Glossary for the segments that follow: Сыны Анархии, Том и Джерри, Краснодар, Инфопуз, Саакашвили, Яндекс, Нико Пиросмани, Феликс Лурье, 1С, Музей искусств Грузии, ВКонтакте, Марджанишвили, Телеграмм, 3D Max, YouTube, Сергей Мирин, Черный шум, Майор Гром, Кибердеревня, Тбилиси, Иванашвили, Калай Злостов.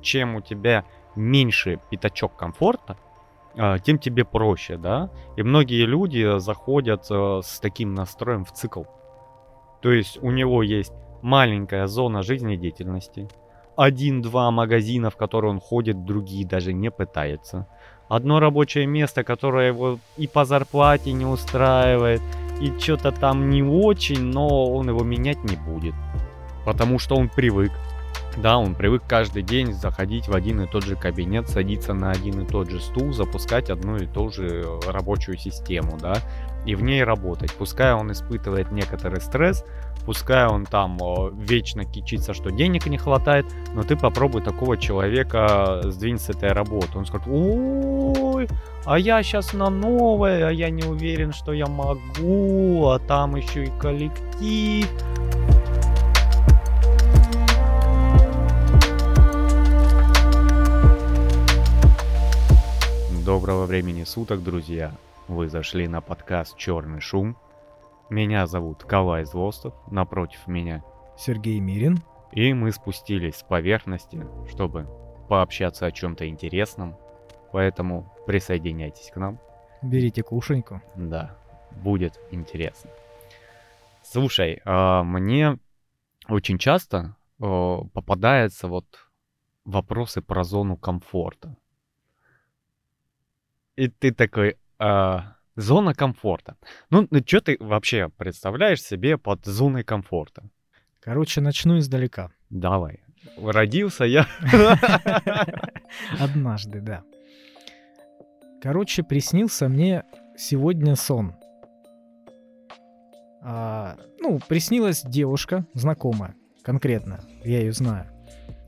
чем у тебя меньше пятачок комфорта, тем тебе проще, да? И многие люди заходят с таким настроем в цикл. То есть у него есть маленькая зона жизнедеятельности, 1-2 магазина, в которые он ходит, другие даже не пытается. Одно рабочее место, которое его и по зарплате не устраивает, и что-то там не очень, но он его менять не будет. Потому что он привык. Да, он привык каждый день заходить в один и тот же кабинет, садиться на один и тот же стул, запускать одну и ту же рабочую систему, да, и в ней работать. Пускай он испытывает некоторый стресс, пускай он там вечно кичится, что денег не хватает, но ты попробуй такого человека сдвинь с этой работы. Он скажет: ой, а я сейчас на новое, а я не уверен, что я могу, а там еще и коллектив. Доброго времени суток, друзья! Вы зашли на подкаст «Черный шум». Меня зовут Калай Злостов, напротив меня Сергей Мирин. И мы спустились с поверхности, чтобы пообщаться о чем-то интересном. Поэтому присоединяйтесь к нам. Берите кушаньку. Да, будет интересно. Слушай, мне очень часто попадаются вот вопросы про зону комфорта. И ты такой, зона комфорта. Ну, что ты вообще представляешь себе под зоной комфорта? Короче, начну издалека. Давай. Родился я. Однажды, да. Короче, приснился мне сегодня сон. Приснилась девушка, знакомая, конкретно, я ее знаю.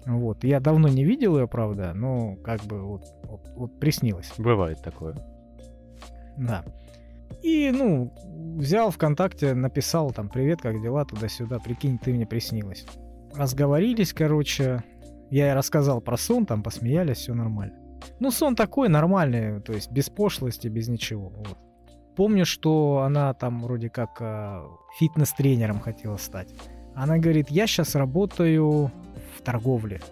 Вот, я давно не видел ее, правда, но как бы вот приснилось. Бывает такое. Да. И, взял ВКонтакте, написал там: привет, как дела, туда-сюда, прикинь, ты мне приснилась. Разговорились, короче, я ей рассказал про сон, там посмеялись, все нормально. Сон такой нормальный, то есть без пошлости, без ничего, вот. Помню, что она там вроде как фитнес-тренером хотела стать. Она говорит: я сейчас работаю в торговле.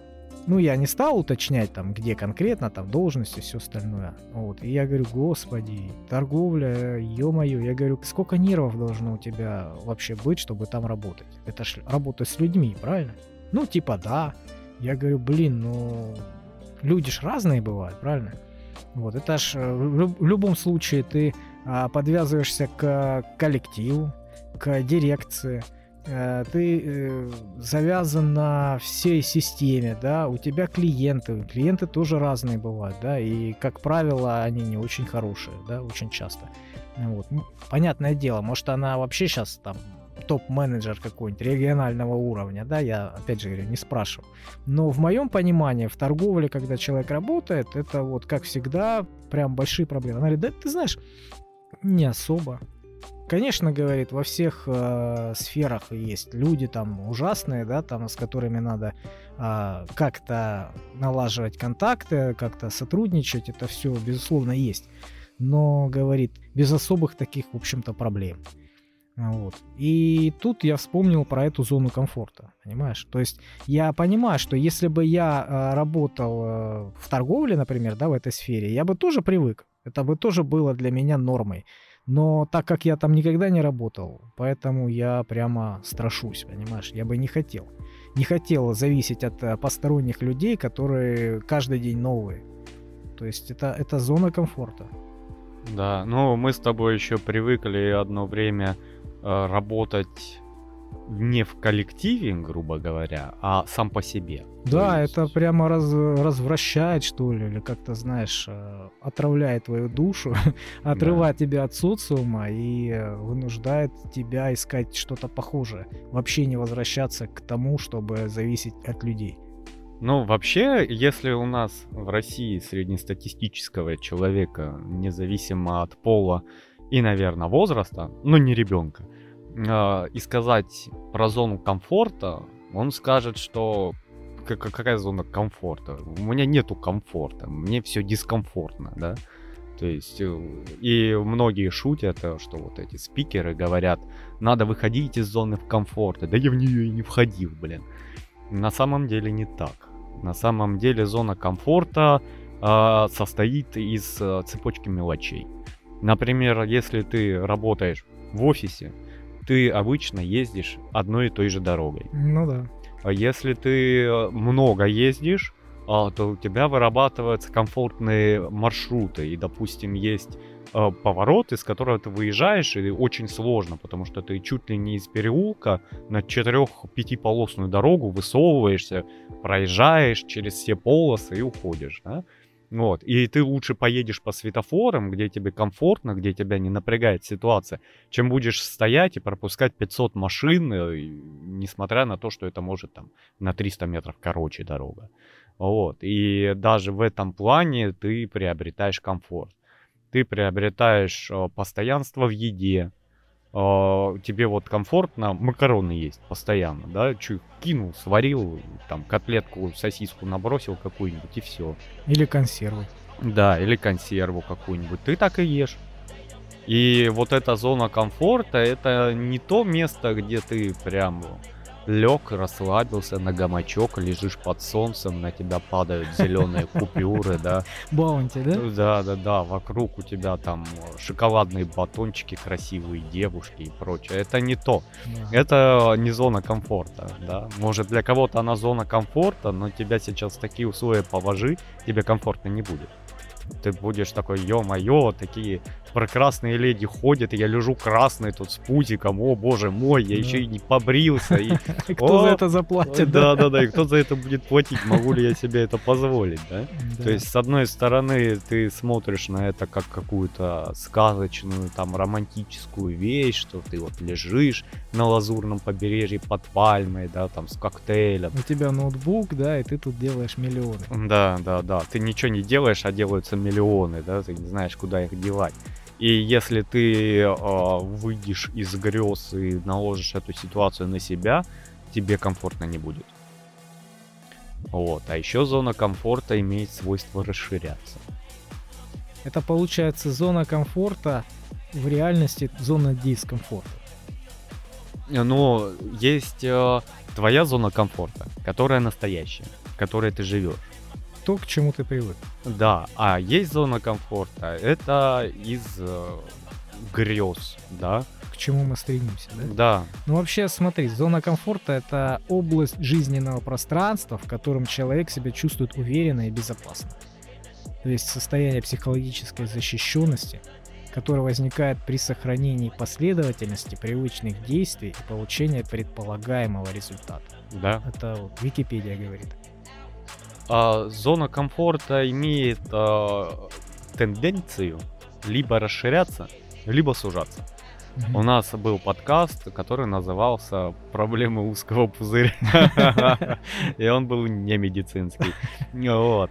Я не стал уточнять там, где конкретно, там должности, все остальное. Вот. И я говорю: господи, торговля, ё-моё. Я говорю: сколько нервов должно у тебя вообще быть, чтобы там работать? Это ж работа с людьми, правильно? Да. Я говорю: блин, люди ж разные бывают, правильно? Вот, это ж в любом случае ты подвязываешься к коллективу, к дирекции, ты завязан на всей системе, да, у тебя клиенты тоже разные бывают, да, и, как правило, они не очень хорошие, да, очень часто. Вот. Понятное дело, может, она вообще сейчас там топ-менеджер какой-нибудь регионального уровня, да, я, опять же говорю, не спрашивал. Но в моем понимании в торговле, когда человек работает, это вот, как всегда, прям большие проблемы. Она говорит: да, ты знаешь, не особо. Конечно, говорит, во всех сферах есть люди там ужасные, да, там, с которыми надо как-то налаживать контакты, как-то сотрудничать, это все, безусловно, есть. Но, говорит, без особых таких, в общем-то, проблем. Вот. И тут я вспомнил про эту зону комфорта, понимаешь? То есть я понимаю, что если бы я работал в торговле, например, да, в этой сфере, я бы тоже привык, это бы тоже было для меня нормой. Но так как я там никогда не работал, поэтому я прямо страшусь, понимаешь? Я бы не хотел. Не хотел зависеть от посторонних людей, которые каждый день новые. То есть это зона комфорта. Да, мы с тобой еще привыкли одно время работать не в коллективе, грубо говоря, а сам по себе. Да, то есть это прямо развращает, что ли, или как-то, знаешь, отравляет твою душу, отрывает тебя от социума и вынуждает тебя искать что-то похожее. Вообще не возвращаться к тому, чтобы зависеть от людей. Вообще, если у нас в России среднестатистического человека, независимо от пола и, наверное, возраста, не ребенка, и сказать про зону комфорта, он скажет, что какая зона комфорта? У меня нету комфорта, мне все дискомфортно, да? То есть, и многие шутят, что вот эти спикеры говорят: надо выходить из зоны комфорта. Да я в нее и не входил, блин. На самом деле не так. На самом деле зона комфорта состоит из цепочки мелочей. Например, если ты работаешь в офисе, ты обычно ездишь одной и той же дорогой. Ну да. Если ты много ездишь, то у тебя вырабатываются комфортные маршруты. И, допустим, есть поворот, из которого ты выезжаешь, и очень сложно, потому что ты чуть ли не из переулка на 4-5-полосную дорогу высовываешься, проезжаешь через все полосы и уходишь, да? Вот. И ты лучше поедешь по светофорам, где тебе комфортно, где тебя не напрягает ситуация, чем будешь стоять и пропускать 500 машин, несмотря на то, что это может там на 300 метров короче дорога. Вот. И даже в этом плане ты приобретаешь комфорт. Ты приобретаешь постоянство в еде. Тебе вот комфортно макароны есть постоянно, да, чуть кинул, сварил, там, котлетку, сосиску набросил какую-нибудь и все. Или консерву. Да, или консерву какую-нибудь. Ты так и ешь. И вот эта зона комфорта, это не то место, где ты прям лег, расслабился на гамачок, лежишь под солнцем, на тебя падают зеленые купюры, да. Баунти, да? Да. Вокруг у тебя там шоколадные батончики, красивые девушки и прочее. Это не то. Это не зона комфорта, да. Может, для кого-то она зона комфорта, но тебя сейчас такие условия положи, тебе комфортно не будет. Ты будешь такой, ё-моё, такие прекрасные леди ходят, и я лежу красный тут с пузиком, о боже мой, я еще и не побрился. И кто за это заплатит? Да, и кто за это будет платить, могу ли я себе это позволить, да? То есть, с одной стороны, ты смотришь на это как какую-то сказочную, там, романтическую вещь, что ты вот лежишь на лазурном побережье под пальмой, да, там, с коктейлем. У тебя ноутбук, да, и ты тут делаешь миллионы. Да, ты ничего не делаешь, а делаются миллионы, да, ты не знаешь, куда их девать. И если ты выйдешь из грез и наложишь эту ситуацию на себя, тебе комфортно не будет. Вот. А еще зона комфорта имеет свойство расширяться. Это получается зона комфорта, в реальности зона дискомфорта. Ну, есть твоя зона комфорта, которая настоящая, в которой ты живешь. То, к чему ты привык. Да, а есть зона комфорта, это из грез, да. К чему мы стремимся, да? Да. Ну вообще, смотри, зона комфорта — это область жизненного пространства, в котором человек себя чувствует уверенно и безопасно. То есть состояние психологической защищенности, которое возникает при сохранении последовательности привычных действий и получении предполагаемого результата. Да. Это вот Википедия говорит. Зона комфорта имеет тенденцию либо расширяться, либо сужаться. У нас был подкаст, который назывался «Проблемы узкого пузыря», и он был не медицинский.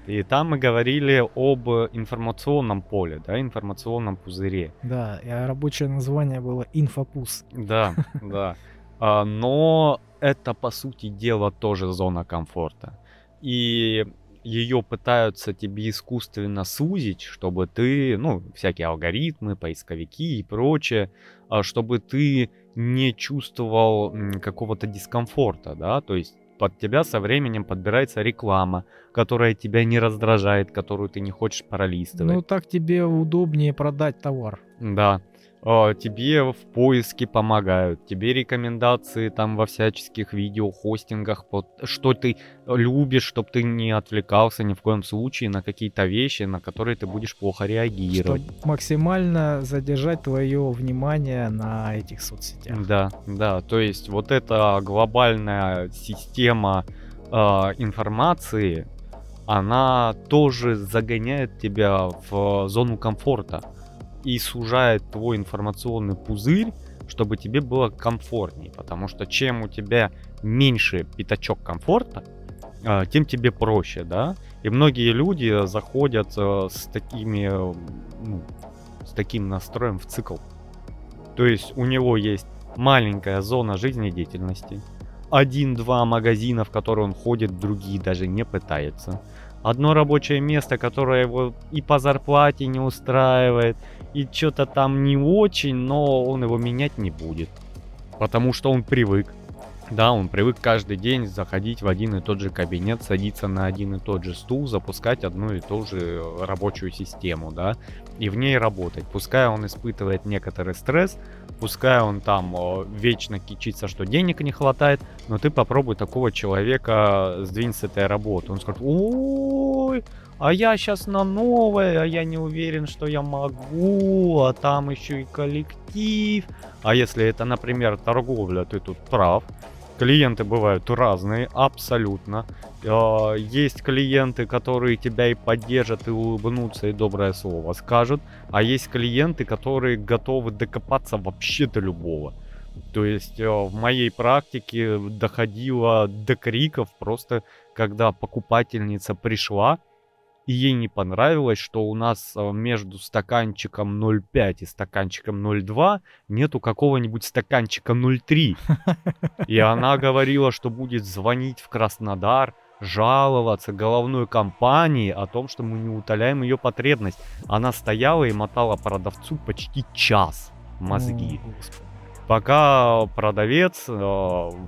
И там мы говорили об информационном поле, да, информационном пузыре. Да, рабочее название было «Инфопуз». Да. Но это, по сути дела, тоже зона комфорта. И ее пытаются тебе искусственно сузить, чтобы ты, ну, всякие алгоритмы, поисковики и прочее, чтобы ты не чувствовал какого-то дискомфорта, да, то есть под тебя со временем подбирается реклама, которая тебя не раздражает, которую ты не хочешь пролистывать. Ну, так тебе удобнее продать товар. Да. Тебе в поиске помогают, тебе рекомендации там во всяческих видеохостингах, что ты любишь, чтобы ты не отвлекался ни в коем случае на какие-то вещи, на которые ты будешь плохо реагировать. Чтобы максимально задержать твое внимание на этих соцсетях. Да, то есть вот эта глобальная система информации, она тоже загоняет тебя в зону комфорта. И сужает твой информационный пузырь, чтобы тебе было комфортнее. Потому что чем у тебя меньше пятачок комфорта, тем тебе проще, да. И многие люди заходят с таким настроем в цикл. То есть у него есть маленькая зона жизнедеятельности. 1-2 магазина, в которые он ходит, другие даже не пытаются. Одно рабочее место, которое его и по зарплате не устраивает, и что-то там не очень, но он его менять не будет, потому что он привык. Да, он привык каждый день заходить в один и тот же кабинет, садиться на один и тот же стул, запускать одну и ту же рабочую систему, да, и в ней работать. Пускай он испытывает некоторый стресс, пускай он там вечно кичится, что денег не хватает, но ты попробуй такого человека сдвинь с этой работы. Он скажет: ой, а я сейчас на новое, а я не уверен, что я могу, а там еще и коллектив. А если это, например, торговля, ты тут прав. Клиенты бывают разные, абсолютно. Есть клиенты, которые тебя и поддержат, и улыбнутся, и доброе слово скажут. А есть клиенты, которые готовы докопаться вообще до любого. То есть в моей практике доходило до криков просто, когда покупательница пришла, и ей не понравилось, что у нас между стаканчиком 0,5 и стаканчиком 0,2 нету какого-нибудь стаканчика 0,3. И она говорила, что будет звонить в Краснодар, жаловаться головной компании о том, что мы не утоляем ее потребность. Она стояла и мотала продавцу почти час мозги. Пока продавец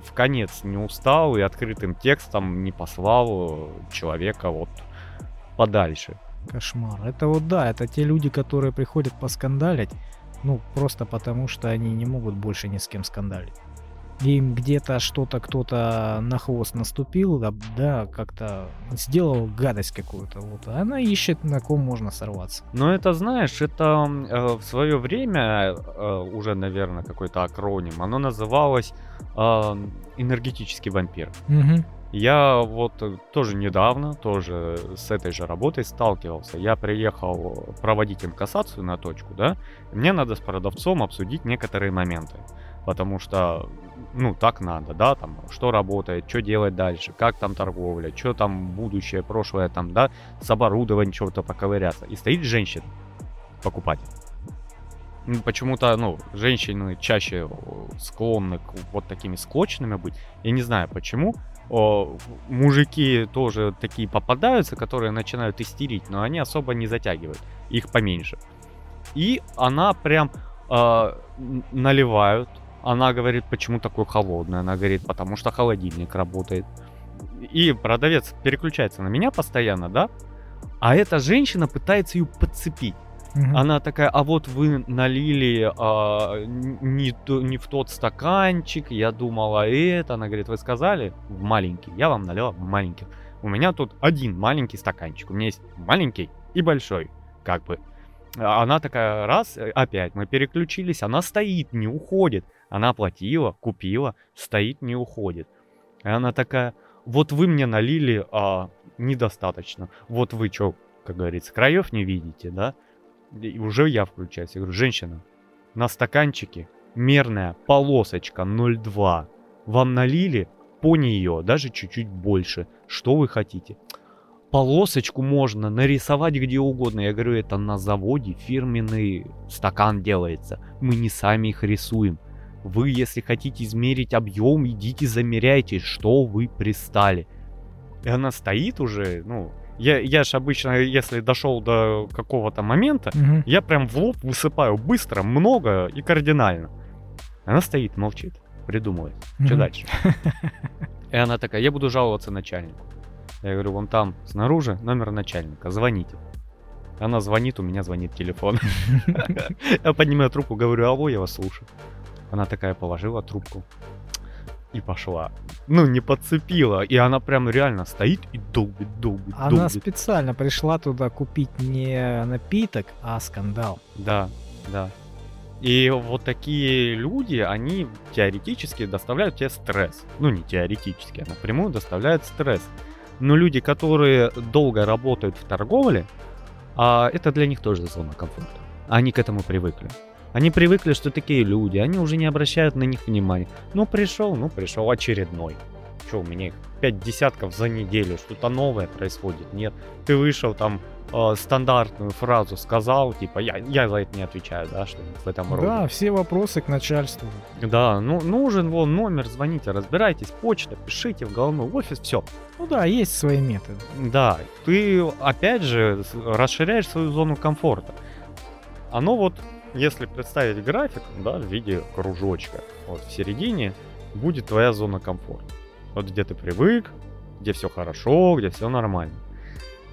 вконец не устал и открытым текстом не послал человека вот подальше. Кошмар. Это вот да, это те люди, которые приходят поскандалить, ну просто потому, что они не могут больше ни с кем скандалить. Им где-то что-то кто-то на хвост наступил, да, как-то сделал гадость какую-то, вот, а она ищет, на ком можно сорваться. Но это, знаешь, это в свое время, уже, наверное, какой-то акроним, оно называлось энергетический вампир. Угу. Я вот тоже недавно, тоже с этой же работой сталкивался. Я приехал проводить инкассацию на точку, да, и мне надо с продавцом обсудить некоторые моменты, потому что, ну, так надо, да, там, что работает, что делать дальше, как там торговля, что там будущее, прошлое там, да, с оборудованием чего-то поковыряться. И стоит женщина, покупатель. Почему-то, ну, женщины чаще склонны к вот такими склочными быть, я не знаю почему. Мужики тоже такие попадаются, которые начинают истерить, но они особо не затягивают, их поменьше. И она прям наливают, она говорит, почему такой холодный, она говорит, потому что холодильник работает. И продавец переключается на меня постоянно, да, а эта женщина пытается ее подцепить. Угу. Она такая, а вот вы налили не в тот стаканчик, я думала это. Она говорит, вы сказали в маленький, я вам налила в маленький. У меня тут один маленький стаканчик, у меня есть маленький и большой, как бы. Она такая, раз, опять мы переключились, она стоит, не уходит. Она оплатила, купила, стоит, не уходит. И она такая, вот вы мне налили недостаточно, вот вы что, как говорится, краев не видите, да? И уже я включаюсь. Я говорю, женщина, на стаканчике мерная полосочка 0,2. Вам налили по нее, даже чуть-чуть больше. Что вы хотите? Полосочку можно нарисовать где угодно. Я говорю, это на заводе фирменный стакан делается. Мы не сами их рисуем. Вы, если хотите измерить объем, идите замеряйте, что вы пристали. И она стоит уже, ну... Я ж обычно, если дошел до какого-то момента, угу, я прям в лоб высыпаю быстро, много и кардинально. Она стоит, молчит, придумывает, что дальше. И она такая, я буду жаловаться начальнику. Я говорю, вон там снаружи номер начальника, звоните. Она звонит, у меня звонит телефон. Я поднимаю трубку, говорю, алло, я вас слушаю. Она такая положила трубку и пошла. Ну, не подцепила. И она прям реально стоит и долбит. Она специально пришла туда купить не напиток, а скандал. Да. И вот такие люди, они теоретически доставляют тебе стресс. Ну, не теоретически, а напрямую доставляют стресс. Но люди, которые долго работают в торговле, это для них тоже зона комфорта. Они к этому привыкли. Они привыкли, что такие люди, они уже не обращают на них внимания. Ну пришел очередной. Че, у меня их 5 десятков за неделю, что-то новое происходит, нет. Ты вышел там стандартную фразу сказал, типа, я за это не отвечаю, да, что-нибудь в этом роде. Да, все вопросы к начальству. Да, ну нужен вон номер, звоните, разбирайтесь, почта, пишите в головной офис, все. Ну да, есть свои методы. Да, ты опять же расширяешь свою зону комфорта. Оно вот... Если представить график, да, в виде кружочка, вот в середине будет твоя зона комфорта. Вот где ты привык, где все хорошо, где все нормально.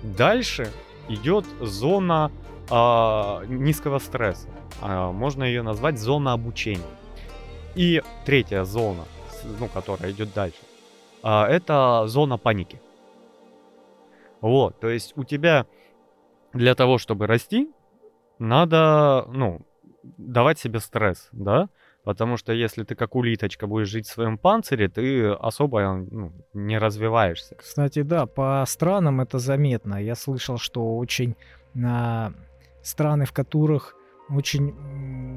Дальше идет зона низкого стресса. Можно ее назвать зона обучения. И третья зона, ну, которая идет дальше, это зона паники. Вот, то есть у тебя для того, чтобы расти, надо, ну, давать себе стресс, да? Потому что если ты как улиточка будешь жить в своем панцире, ты особо, ну, не развиваешься. Кстати, да, по странам это заметно. Я слышал, что очень страны, в которых очень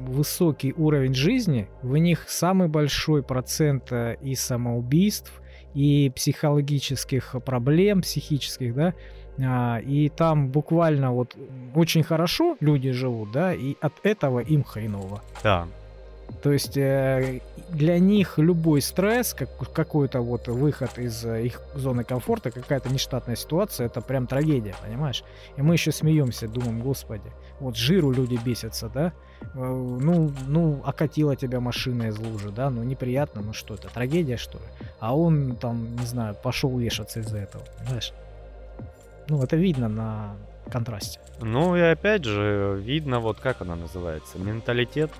высокий уровень жизни, в них самый большой процент и самоубийств, и психологических проблем, психических, да, и там буквально вот очень хорошо люди живут, да, и от этого им хреново. Да. То есть для них любой стресс, какой-то вот выход из их зоны комфорта, какая-то нештатная ситуация, это прям трагедия, понимаешь? И мы еще смеемся, думаем, господи, вот жиру люди бесятся, да? Ну, окатила тебя машина из лужи, да? Ну, неприятно, ну что это, трагедия, что ли? А он там, не знаю, пошел вешаться из-за этого, понимаешь? Ну, это видно на контрасте. Ну, и опять же, видно, вот как она называется, менталитет.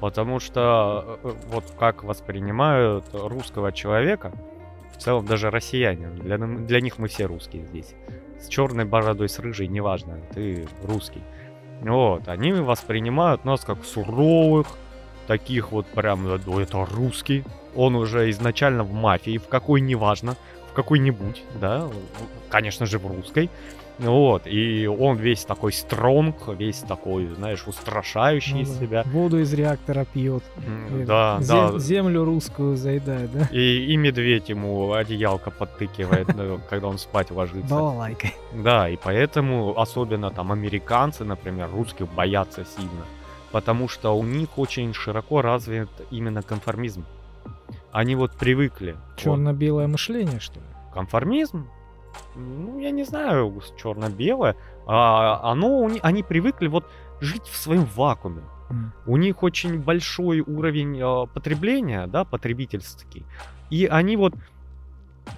Потому что вот как воспринимают русского человека, в целом даже россияне, для них мы все русские здесь. С черной бородой, с рыжей, неважно, ты русский. Вот, они воспринимают нас как суровых, таких вот прям, да, это русский. Он уже изначально в мафии, в какой, неважно, в какой-нибудь, да, конечно же в русской. Вот, и он весь такой стронг, весь такой, знаешь, устрашающий, ну, из себя. Воду из реактора пьет. Да, да. Землю русскую заедает, да? И медведь ему одеялко подтыкивает, когда он спать ложится. Балалайкой. Да, и поэтому особенно там американцы, например, русских боятся сильно, потому что у них очень широко развит именно конформизм. Они вот привыкли. Черно-белое мышление, что ли? Конформизм? Ну, я не знаю, черно-белое. Они привыкли вот жить в своем вакууме. У них очень большой уровень потребления, да, потребительский. И они вот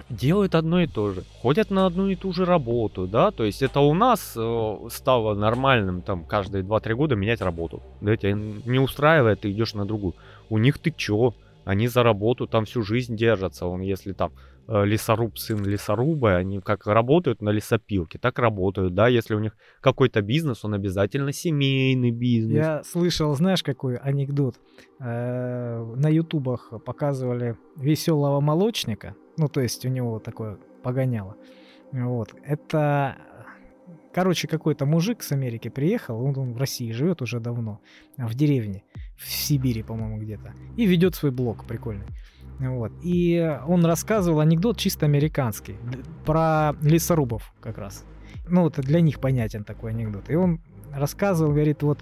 делают одно и то же, ходят на одну и ту же работу, да. То есть это у нас стало нормальным там каждые 2-3 года менять работу. Да, тебя не устраивает, ты идешь на другую. У них ты чё? Они за работу там всю жизнь держатся. Он, если там лесоруб, сын лесоруба, они как работают на лесопилке, так работают, да, если у них какой-то бизнес, он обязательно семейный бизнес. Я слышал, знаешь, какой анекдот? На ютубах показывали веселого молочника, ну, то есть у него такое погоняло. Вот, это... Короче, какой-то мужик с Америки приехал, он в России живет уже давно, в деревне, в Сибири, по-моему, где-то, и ведет свой блог прикольный. Вот. И он рассказывал анекдот чисто американский, про лесорубов как раз. Ну, это для них понятен такой анекдот. И он рассказывал, говорит, вот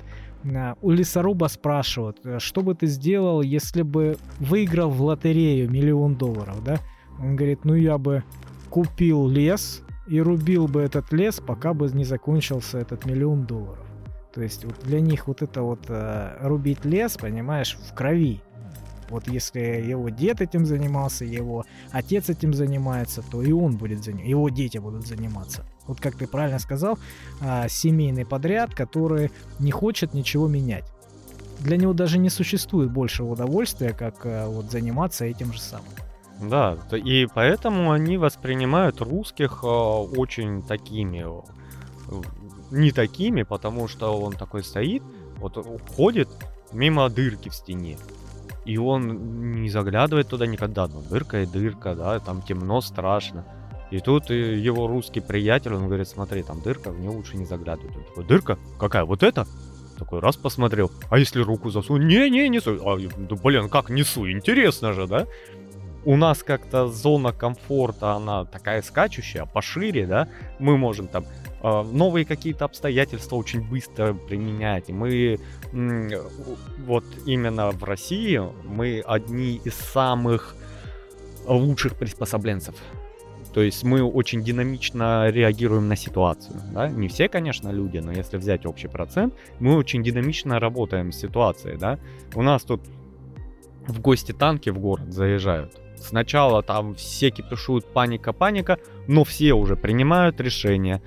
у лесоруба спрашивают, что бы ты сделал, если бы выиграл в лотерею $1 000 000, да? Он говорит, ну я бы купил лес... И рубил бы этот лес, пока бы не закончился этот $1 000 000. То есть вот для них вот это вот рубить лес, понимаешь, в крови. Вот если его дед этим занимался, его отец этим занимается, то и он будет заниматься, его дети будут заниматься. Вот как ты правильно сказал, семейный подряд, который не хочет ничего менять. Для него даже не существует большего удовольствия, как вот заниматься этим же самым. Да, и поэтому они воспринимают русских очень такими, не такими, потому что он такой стоит, вот ходит мимо дырки в стене, и он не заглядывает туда никогда, ну дырка и дырка, да, там темно, страшно. И тут его русский приятель, он говорит, смотри, там дырка, в нее лучше не заглядывать. Он такой, дырка? Какая? Вот эта? Такой раз посмотрел, а если руку засунуть? Не суй. А, да, блин, как не суй, интересно же, да? У нас как-то зона комфорта, она такая скачущая, пошире, да, мы можем там новые какие-то обстоятельства очень быстро применять, и мы вот именно в России мы одни из самых лучших приспособленцев, то есть мы очень динамично реагируем на ситуацию, да, не все, конечно, люди, но если взять общий процент, мы очень динамично работаем с ситуацией, да, у нас тут в гости танки в город заезжают. Сначала там все кипишуют, паника, но все уже принимают решения,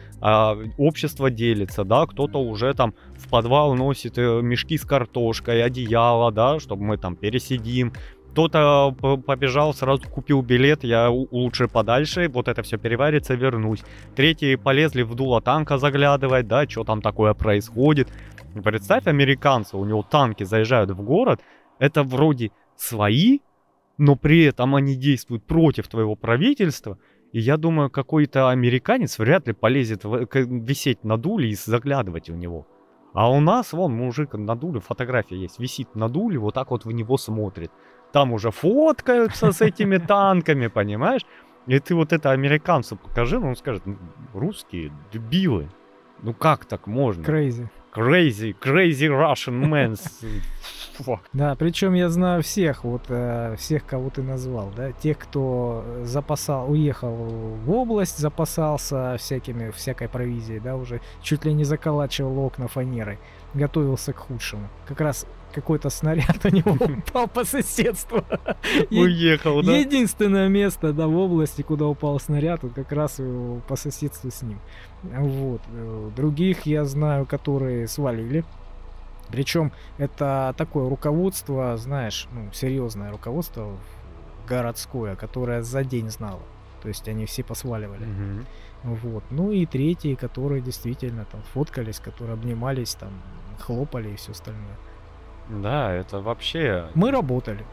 общество делится, да, кто-то уже там в подвал носит мешки с картошкой, одеяло, да, чтобы мы там пересидим, кто-то побежал, сразу купил билет, я лучше подальше, вот это все переварится, вернусь. Третьи полезли в дуло танка заглядывать, да, что там такое происходит. Представь, американцы, у него танки заезжают в город, это вроде свои, но при этом они действуют против твоего правительства, и я думаю, какой-то американец вряд ли полезет висеть на дуле и заглядывать в него. А у нас, вон, мужик на дуле, фотография есть, висит на дуле, вот так вот в него смотрит. Там уже фоткаются с этими танками, понимаешь? И ты вот это американцу покажи, он скажет, русские дебилы, ну как так можно? Crazy. Crazy Russian man. Да, причем я знаю всех, вот всех, кого ты назвал, да, тех, кто запасал, уехал в область, запасался всякой провизией, да, уже чуть ли не заколачивал окна фанерой, готовился к худшему. Как раз какой-то снаряд у него упал по соседству. Уехал, да? Единственное место, да, в области, куда упал снаряд, вот как раз по соседству с ним. Вот. Других я знаю, которые свалили. Причем это такое руководство, знаешь, ну, серьезное руководство городское, которое за день знало. То есть они все посваливали. Угу. Вот. Ну и третьи, которые действительно там фоткались, которые обнимались, там хлопали и все остальное. Да, это вообще... Мы работали.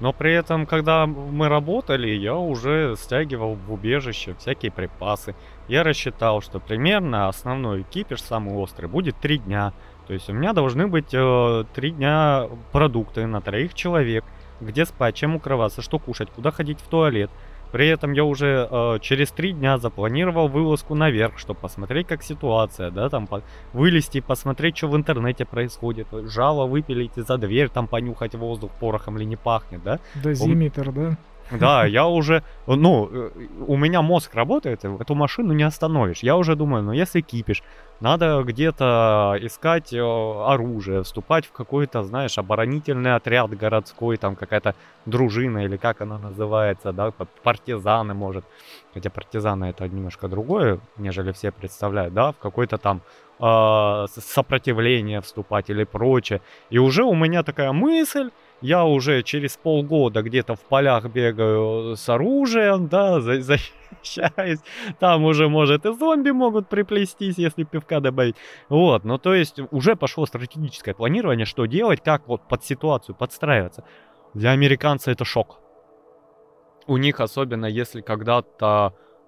Но при этом, когда мы работали, я уже стягивал в убежище всякие припасы. Я рассчитал, что примерно основной кипиш, самый острый, будет 3 дня. То есть у меня должны быть 3 дня продукты на 3 человек. Где спать, чем укрываться, что кушать, куда ходить в туалет. При этом я уже через 3 дня запланировал вылазку наверх, чтобы посмотреть, как ситуация, да, там вылезти, посмотреть, что в интернете происходит, жало выпилить за дверь, там понюхать воздух, порохом ли не пахнет, да. Дозиметр, да? Да, я уже, ну, у меня мозг работает, эту машину не остановишь. Я уже думаю, ну, если кипиш, надо где-то искать оружие, вступать в какой-то, знаешь, оборонительный отряд городской, там какая-то дружина или как она называется, да, партизаны, может. Хотя партизаны это немножко другое, нежели все представляют, да, в какой-то там сопротивление вступать или прочее. И уже у меня такая мысль, я уже через полгода где-то в полях бегаю с оружием, да, защищаюсь. Там уже, может, и зомби могут приплестись, если пивка добавить. Вот, ну то есть уже пошло стратегическое планирование, что делать, как вот под ситуацию подстраиваться. Для американца это шок. У них особенно, если когда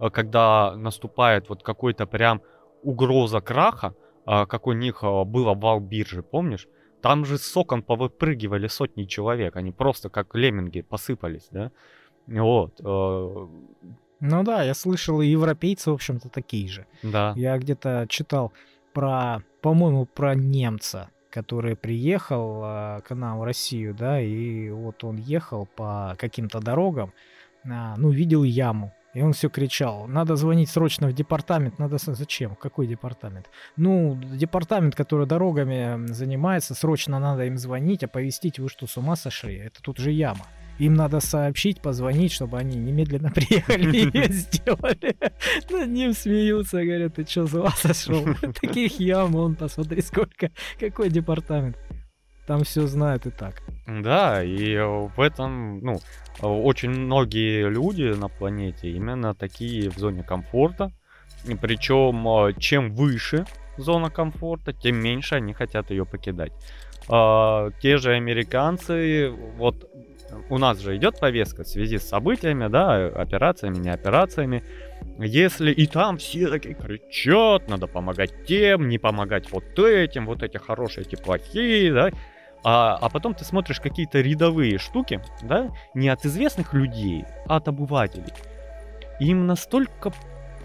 наступает вот какой-то прям угроза краха, как у них был обвал биржи, помнишь? Там же с окон повыпрыгивали сотни человек, они просто как лемминги посыпались, да? Вот. Ну да, я слышал, и европейцы, в общем-то, такие же. Да. Я где-то читал про немца, который приехал к нам в Россию, да, и вот он ехал по каким-то дорогам, ну, видел яму. И он все кричал, надо звонить срочно в департамент. Зачем? Какой департамент? Ну, департамент, который дорогами занимается, срочно надо им звонить, оповестить, вы что, с ума сошли? Это тут же яма. Им надо сообщить, позвонить, чтобы они немедленно приехали и ее сделали. Над ним смеются, говорят, ты что, с ума сошел? Таких ям, посмотри, сколько. Какой департамент? Там все знают и так. Да, и в этом, ну, очень многие люди на планете именно такие в зоне комфорта. Причем, чем выше зона комфорта, тем меньше они хотят ее покидать. Те же американцы, вот у нас же идет повестка в связи с событиями, да, операциями, не операциями. Если и там все такие кричат, надо помогать тем, не помогать вот этим, вот эти хорошие, эти плохие, да. А потом ты смотришь какие-то рядовые штуки, да, не от известных людей, а от обывателей. Им настолько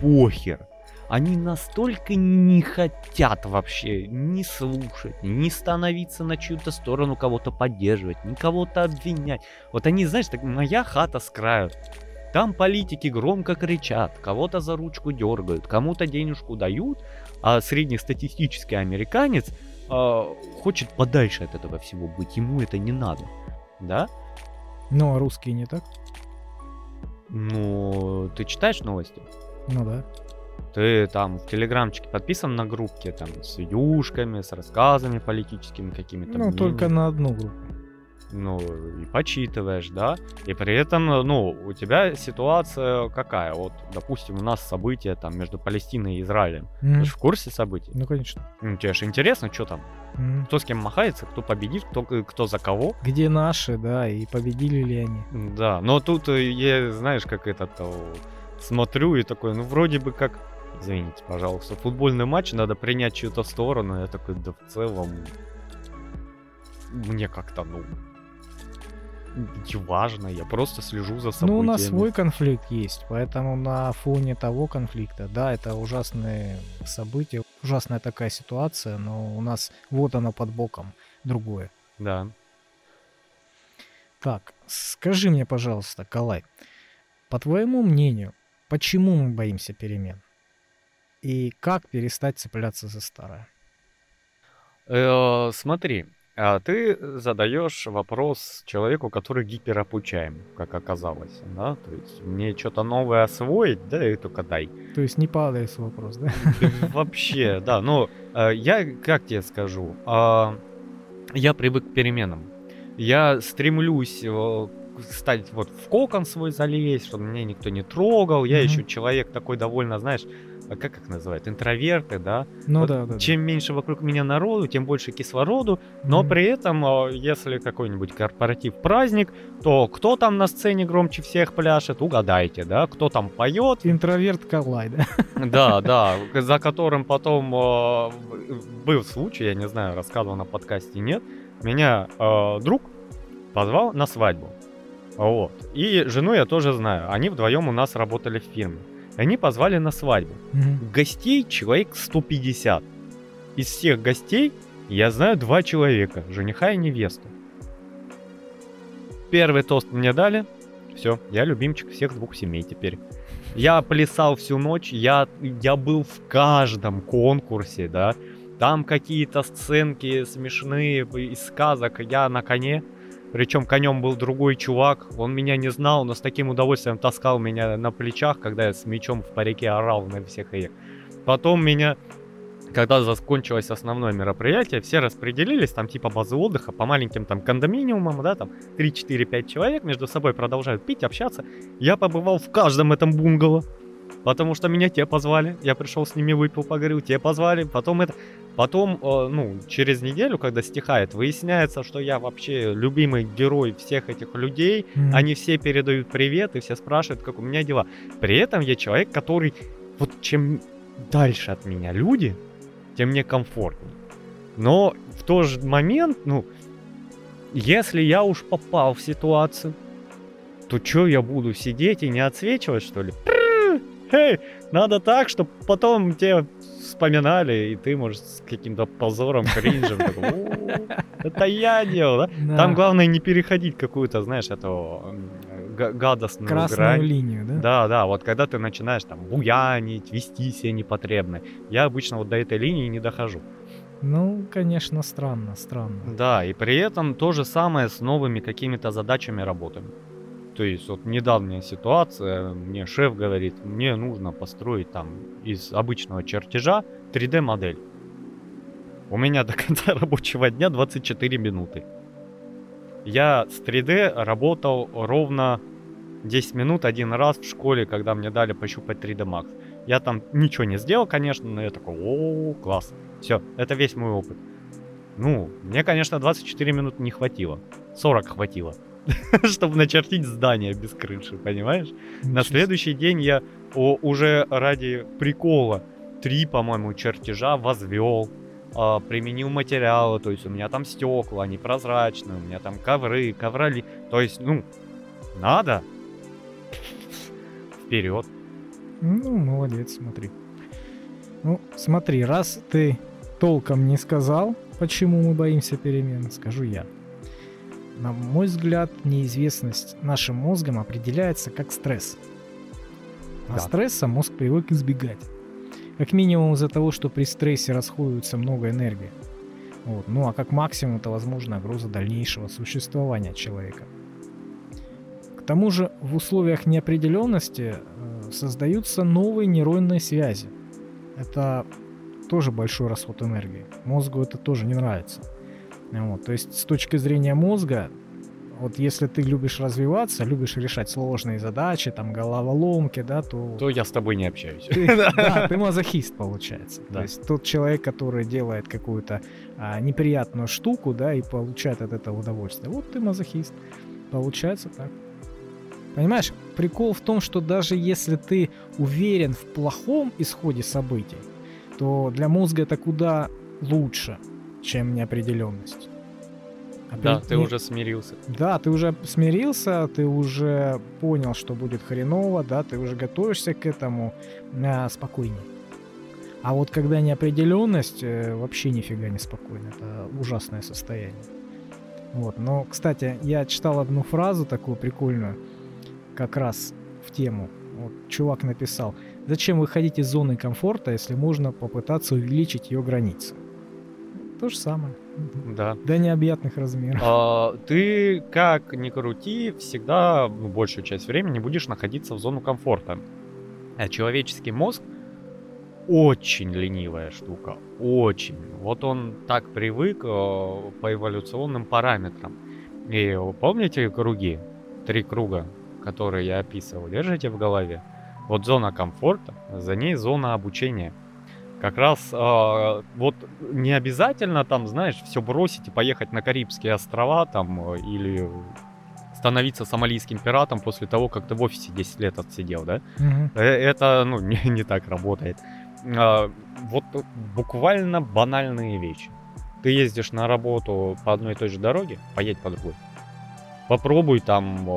похер, они настолько не хотят вообще ни слушать, ни становиться на чью-то сторону, кого-то поддерживать, ни кого-то обвинять. Вот они, знаешь, так, моя хата с краю. Там политики громко кричат, кого-то за ручку дергают, кому-то денежку дают, а среднестатистический американец хочет подальше от этого всего быть, ему это не надо. да? Ну, а русские не так? Ну, ты читаешь новости? Ну, да. Ты там в телеграмчике подписан на группки там с видюшками, с рассказами политическими какими-то? Ну, только на одну группу. Ну, и почитываешь, да? И при этом, ну, у тебя ситуация какая? Вот, допустим, у нас события там между Палестиной и Израилем. Mm-hmm. Ты же в курсе событий? Ну, конечно. Ну, тебе же интересно, что там? Mm-hmm. Кто с кем махается, кто победит, кто за кого. Где наши, да, и победили ли они. Да, но тут я, знаешь, как этот... Смотрю и такой, ну, вроде бы как... Извините, пожалуйста, футбольный матч, надо принять чью-то сторону. Я такой, да в целом... Мне как-то, ну... Не важно, я просто слежу за событиями. Ну, у нас свой конфликт есть, поэтому на фоне того конфликта, да, это ужасные события, ужасная такая ситуация, но у нас вот оно под боком, другое. Да. Так, скажи мне, пожалуйста, Калай, по твоему мнению, почему мы боимся перемен? И как перестать цепляться за старое? Смотри, ты задаешь вопрос человеку, который гиперопучаем, как оказалось, да? То есть мне что-то новое освоить, да, и только дай. То есть не падает вопрос, да? Вообще, да. Ну, я, как тебе скажу, я привык к переменам. Я стремлюсь стать вот в кокон свой залезть, чтобы меня никто не трогал. Я еще человек такой довольно, знаешь... Как их называют? Интроверты, да? Ну вот да, да. Чем меньше вокруг меня народу, тем больше кислороду. Но при этом, если какой-нибудь корпоратив праздник, то кто там на сцене громче всех пляшет, угадайте, да? Кто там поет? Интроверт Калай, да? Да, да. За которым потом был случай, я не знаю, рассказывал на подкасте, нет. Меня друг позвал на свадьбу. Вот. И жену я тоже знаю. Они вдвоем у нас работали в фирме. Они позвали на свадьбу. Гостей человек 150. Из всех гостей я знаю 2 человека. Жениха и невесту. Первый тост мне дали. Все, я любимчик всех 2 семей теперь. Я плясал всю ночь. Я был в каждом конкурсе, да. Там какие-то сценки смешные из сказок. Я на коне. Причем конем был другой чувак, он меня не знал, но с таким удовольствием таскал меня на плечах, когда я с мечом в парике орал на всех их. Потом меня, когда закончилось основное мероприятие, все распределились, там типа базы отдыха, по маленьким там кондоминиумам, да, там 3-4-5 человек между собой продолжают пить, общаться. Я побывал в каждом этом бунгало, потому что меня те позвали, я пришел с ними, выпил, поговорил, те позвали, потом это... Потом, ну, через неделю, когда стихает, выясняется, что я вообще любимый герой всех этих людей. Они все передают привет и все спрашивают, как у меня дела. При этом я человек, который, вот чем дальше от меня люди, тем мне комфортнее. Но в тот же момент, ну, если я уж попал в ситуацию, то что я буду сидеть и не отсвечивать, что ли? Эй, надо так, чтобы потом тебя вспоминали, и ты, может, с каким-то позором, кринжем, такой, это я делал, да? Там главное не переходить какую-то, знаешь, эту гадостную грань. Красную линию, да? Да, да, вот когда ты начинаешь там буянить, вести себя непотребно, я обычно вот до этой линии не дохожу. Ну, конечно, странно. Да, и при этом то же самое с новыми какими-то задачами, работами. То есть вот недавняя ситуация, мне шеф говорит, мне нужно построить там из обычного чертежа 3D модель. У меня до конца рабочего дня 24 минуты. Я с 3D работал ровно 10 минут один раз в школе, когда мне дали пощупать 3D Max. Я там ничего не сделал, конечно, но я такой, о, класс. Все, это весь мой опыт. Ну, мне, конечно, 24 минуты не хватило, 40 хватило. Чтобы начертить здание без крыши, понимаешь? На следующий день я уже ради прикола 3, по-моему, чертежа возвел, применил материалы, то есть у меня там стекла, они прозрачные, у меня там коврали, то есть, ну, надо вперед. Ну, молодец, смотри. Ну, смотри, раз ты толком не сказал, почему мы боимся перемен, скажу я. На мой взгляд, неизвестность нашим мозгом определяется как стресс. А стресса мозг привык избегать. Как минимум из-за того, что при стрессе расходуется много энергии. Вот. Ну а как максимум это, возможно, угроза дальнейшего существования человека. К тому же в условиях неопределенности создаются новые нейронные связи. Это тоже большой расход энергии. Мозгу это тоже не нравится. Вот. То есть с точки зрения мозга, вот если ты любишь развиваться, любишь решать сложные задачи, там головоломки, да, то я с тобой не общаюсь. Ты мазохист, получается. То есть тот человек, который делает какую-то неприятную штуку, да, и получает от этого удовольствие. Вот ты мазохист. Получается так. Понимаешь, прикол в том, что даже если ты уверен в плохом исходе событий, то для мозга это куда лучше, чем неопределенность. Да, ты уже смирился. Да, ты уже смирился, ты уже понял, что будет хреново, да, ты уже готовишься к этому спокойнее. А вот когда неопределенность, вообще нифига не спокойно, это ужасное состояние. Вот, но, кстати, я читал одну фразу такую прикольную, как раз в тему. Вот чувак написал: зачем выходить из зоны комфорта, если можно попытаться увеличить ее границы? То же самое. Да. До необъятных размеров. Ты, как ни крути, всегда, большую часть времени будешь находиться в зону комфорта. А человеческий мозг очень ленивая штука. Очень. Вот он так привык по эволюционным параметрам. И помните круги? 3 круга, которые я описывал. Держите в голове. Вот зона комфорта, за ней зона обучения. Как раз вот не обязательно там, знаешь, все бросить и поехать на Карибские острова там или становиться сомалийским пиратом после того, как ты в офисе 10 лет отсидел, да? Mm-hmm. Это, ну, не так работает. Вот буквально банальные вещи. Ты ездишь на работу по одной и той же дороге, поедь по другой. Попробуй там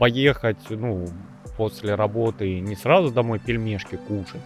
поехать, ну, после работы не сразу домой пельмешки кушать,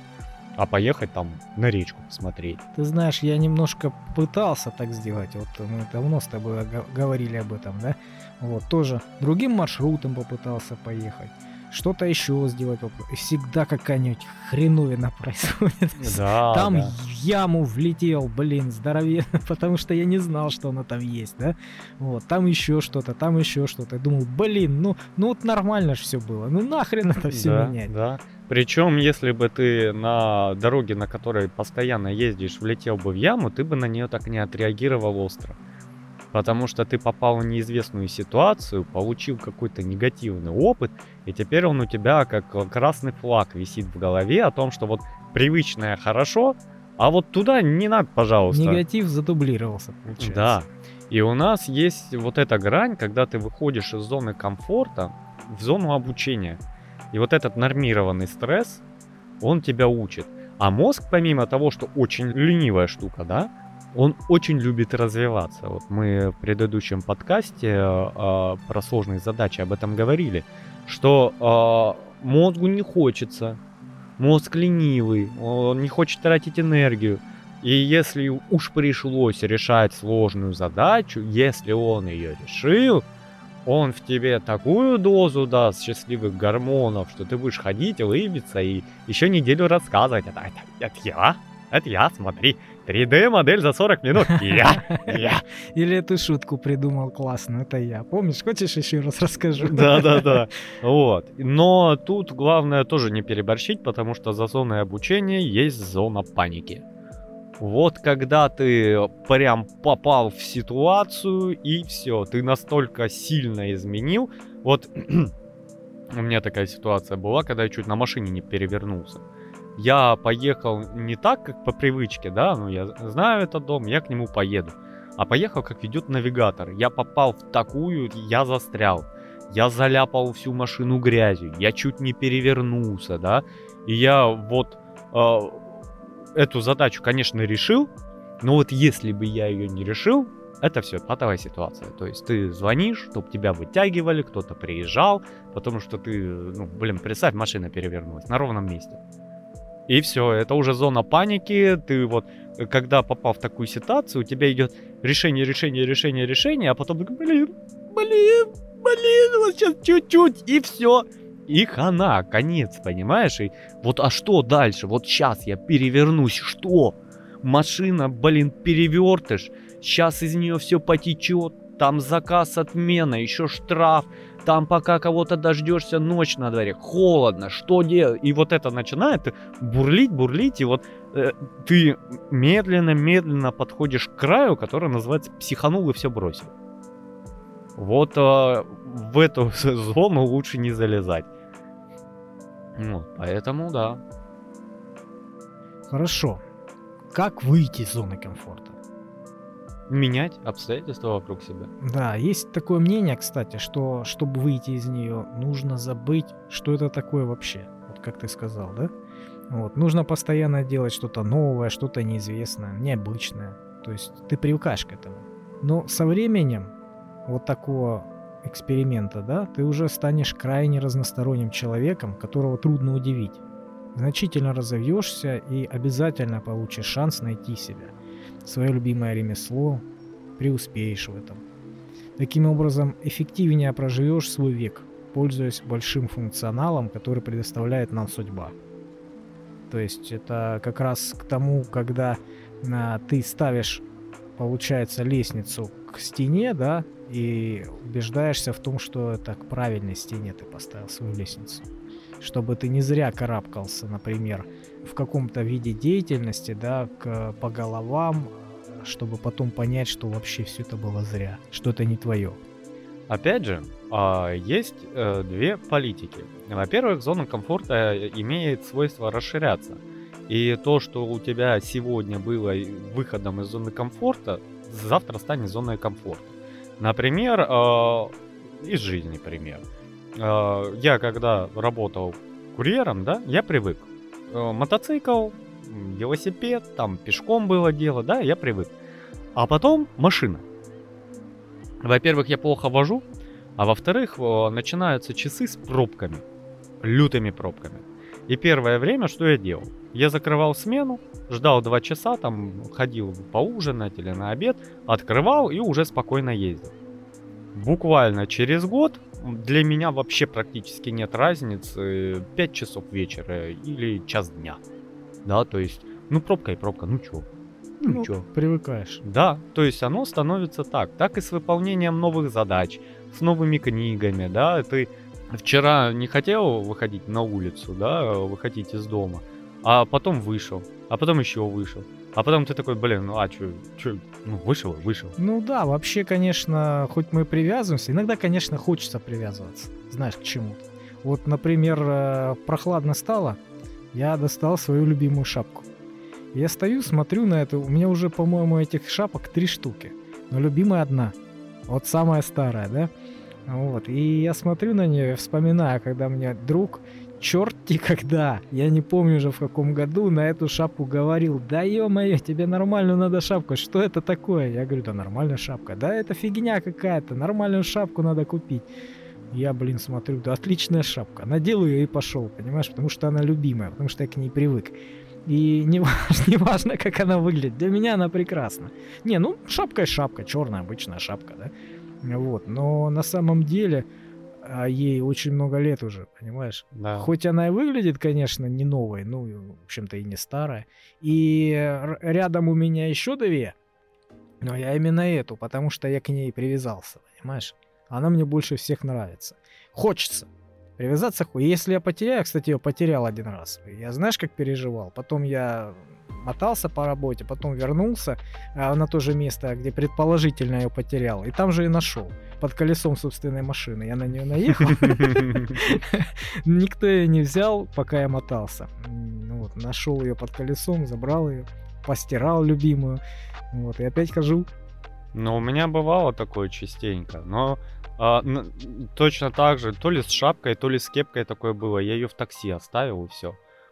а поехать там на речку посмотреть. Ты знаешь, я немножко пытался так сделать. Вот мы давно с тобой говорили об этом, да? Вот тоже другим маршрутом попытался поехать. Что-то еще сделать. И всегда какая-нибудь хреновина происходит. Да, там в яму влетел, блин, здоровенно, потому что я не знал, что она там есть, да? Вот, там еще что-то, там еще что-то. Я думал, блин, ну вот нормально же все было. Ну нахрен это все менять. Да. Причем, если бы ты на дороге, на которой постоянно ездишь, влетел бы в яму, ты бы на нее так не отреагировал остро. Потому что ты попал в неизвестную ситуацию, получил какой-то негативный опыт, и теперь он у тебя как красный флаг висит в голове о том, что вот привычное хорошо, а вот туда не надо, пожалуйста. Негатив задублировался, получается. Да. И у нас есть вот эта грань, когда ты выходишь из зоны комфорта в зону обучения. И вот этот нормированный стресс, он тебя учит. А мозг, помимо того, что очень ленивая штука, да, он очень любит развиваться. Вот мы в предыдущем подкасте про сложные задачи об этом говорили, что мозгу не хочется, мозг ленивый, он не хочет тратить энергию. И если уж пришлось решать сложную задачу, если он ее решил, он в тебе такую дозу даст счастливых гормонов, что ты будешь ходить, улыбиться и еще неделю рассказывать. Это я, смотри, 3D-модель за 40 минут, я. Или эту шутку придумал классно, это я. Помнишь, хочешь еще раз расскажу? Да. Вот. Но тут главное тоже не переборщить, потому что за зоной обучения есть зона паники. Вот когда ты прям попал в ситуацию, и все, ты настолько сильно изменил. Вот у меня такая ситуация была, когда я чуть на машине не перевернулся. Я поехал не так, как по привычке, да, ну я знаю этот дом, я к нему поеду. А поехал, как ведет навигатор. Я попал в такую, я застрял. Я заляпал всю машину грязью, я чуть не перевернулся, да. И я вот... эту задачу, конечно, решил, но вот если бы я ее не решил, это все патовая ситуация. То есть ты звонишь, чтобы тебя вытягивали, кто-то приезжал, потому что ты, представь, машина перевернулась на ровном месте. И все, это уже зона паники. Ты вот, когда попал в такую ситуацию, у тебя идет решение, а потом блин, вот сейчас чуть-чуть, и все. И хана, конец, понимаешь? И вот, а что дальше? Вот сейчас я перевернусь, что? Машина, перевертыш. сейчас из нее все потечет, там заказ отмена, еще штраф, там пока кого-то дождешься, ночь на дворе, холодно, что делать? И вот это начинает бурлить, бурлить, и вот ты медленно-медленно подходишь к краю, который называется «психанул и все бросил». Вот в эту зону лучше не залезать. Ну, поэтому да. Хорошо. Как выйти из зоны комфорта? Менять обстоятельства вокруг себя. Да, есть такое мнение, кстати, что чтобы выйти из нее, нужно забыть, что это такое вообще. Вот как ты сказал, да? Вот. Нужно постоянно делать что-то новое, что-то неизвестное, необычное. То есть ты привыкаешь к этому. Но со временем вот такого эксперимента, да, ты уже станешь крайне разносторонним человеком, которого трудно удивить. Значительно разовьешься и обязательно получишь шанс найти себя, свое любимое ремесло, преуспеешь в этом. Таким образом, эффективнее проживешь свой век, пользуясь большим функционалом, который предоставляет нам судьба. То есть это как раз к тому, когда ты ставишь, получается, лестницу к стене, да, и убеждаешься в том, что это к правильной стене ты поставил свою лестницу. Чтобы ты не зря карабкался, например, в каком-то виде деятельности, да, по головам, чтобы потом понять, что вообще все это было зря, что это не твое. Опять же, есть две политики. Во-первых, зона комфорта имеет свойство расширяться. И то, что у тебя сегодня было выходом из зоны комфорта, завтра станет зоной комфорта. Например, из жизни пример. Я когда работал курьером, да, я привык. Мотоцикл, велосипед, там пешком было дело, да, я привык. А потом машина. Во-первых, я плохо вожу, а во-вторых, начинаются часы с пробками, лютыми пробками. И первое время, что я делал? Я закрывал смену, ждал 2 часа, там ходил поужинать или на обед, открывал и уже спокойно ездил. Буквально через год для меня вообще практически нет разницы 5 часов вечера или час дня. Да, то есть, ну пробка и пробка, ну чё? Ну чё? Привыкаешь. Да, то есть оно становится так. Так и с выполнением новых задач, с новыми книгами, да, ты... Вчера не хотел выходить на улицу, да, выходить из дома, а потом вышел, а потом еще вышел, а потом ты такой, блин, ну а че, ну вышел. Ну да, вообще, конечно, хоть мы привязываемся, иногда, конечно, хочется привязываться, знаешь, к чему-то. Вот, например, прохладно стало, я достал свою любимую шапку. Я стою, смотрю на это, у меня уже, по-моему, этих шапок 3 штуки, но любимая одна, вот самая старая, да. Вот, и я смотрю на нее, вспоминаю, когда мне друг, черти когда, я не помню уже в каком году, на эту шапку говорил: да ё-моё, тебе нормальную надо шапку, что это такое? Я говорю: да нормальная шапка, да это фигня какая-то, нормальную шапку надо купить. Я, блин, смотрю, да отличная шапка, надел ее и пошел, понимаешь, потому что она любимая, потому что я к ней привык. И не важно, как она выглядит, для меня она прекрасна. Не, ну шапка и шапка, черная обычная шапка, да. Вот, но на самом деле ей очень много лет уже, понимаешь? Да. Хоть она и выглядит, конечно, не новой, ну, в общем-то, и не старая. И рядом у меня еще 2, но я именно эту, потому что я к ней привязался, понимаешь? Она мне больше всех нравится. Хочется. Привязаться хочется. Если я потеряю, кстати, ее потерял 1 раз. Я, знаешь, как переживал? Потом я... мотался по работе, потом вернулся на то же место, где предположительно ее потерял, и там же и нашел под колесом собственной машины. Я на нее наехал, никто ее не взял, пока я мотался. Нашел ее под колесом, забрал ее, постирал любимую, вот, и опять хожу. Ну, у меня бывало такое частенько, но точно так же, то ли с шапкой, то ли с кепкой такое было. Я ее в такси оставил и все.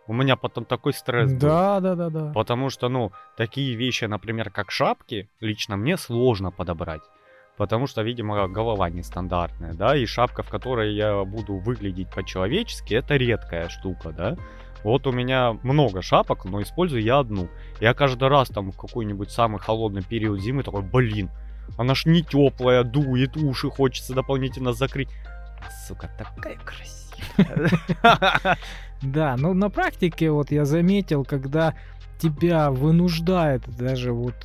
У меня потом такой стресс был. Да. Потому что, ну, такие вещи, например, как шапки, лично мне сложно подобрать. Потому что, видимо, голова нестандартная, да, и шапка, в которой я буду выглядеть по-человечески, это редкая штука, да. Вот у меня много шапок, но использую я одну. Я каждый раз там в какой-нибудь самый холодный период зимы такой, блин, она ж не теплая, дует, уши хочется дополнительно закрыть. Сука, такая красивая. Да, ну на практике вот я заметил, когда тебя вынуждает даже вот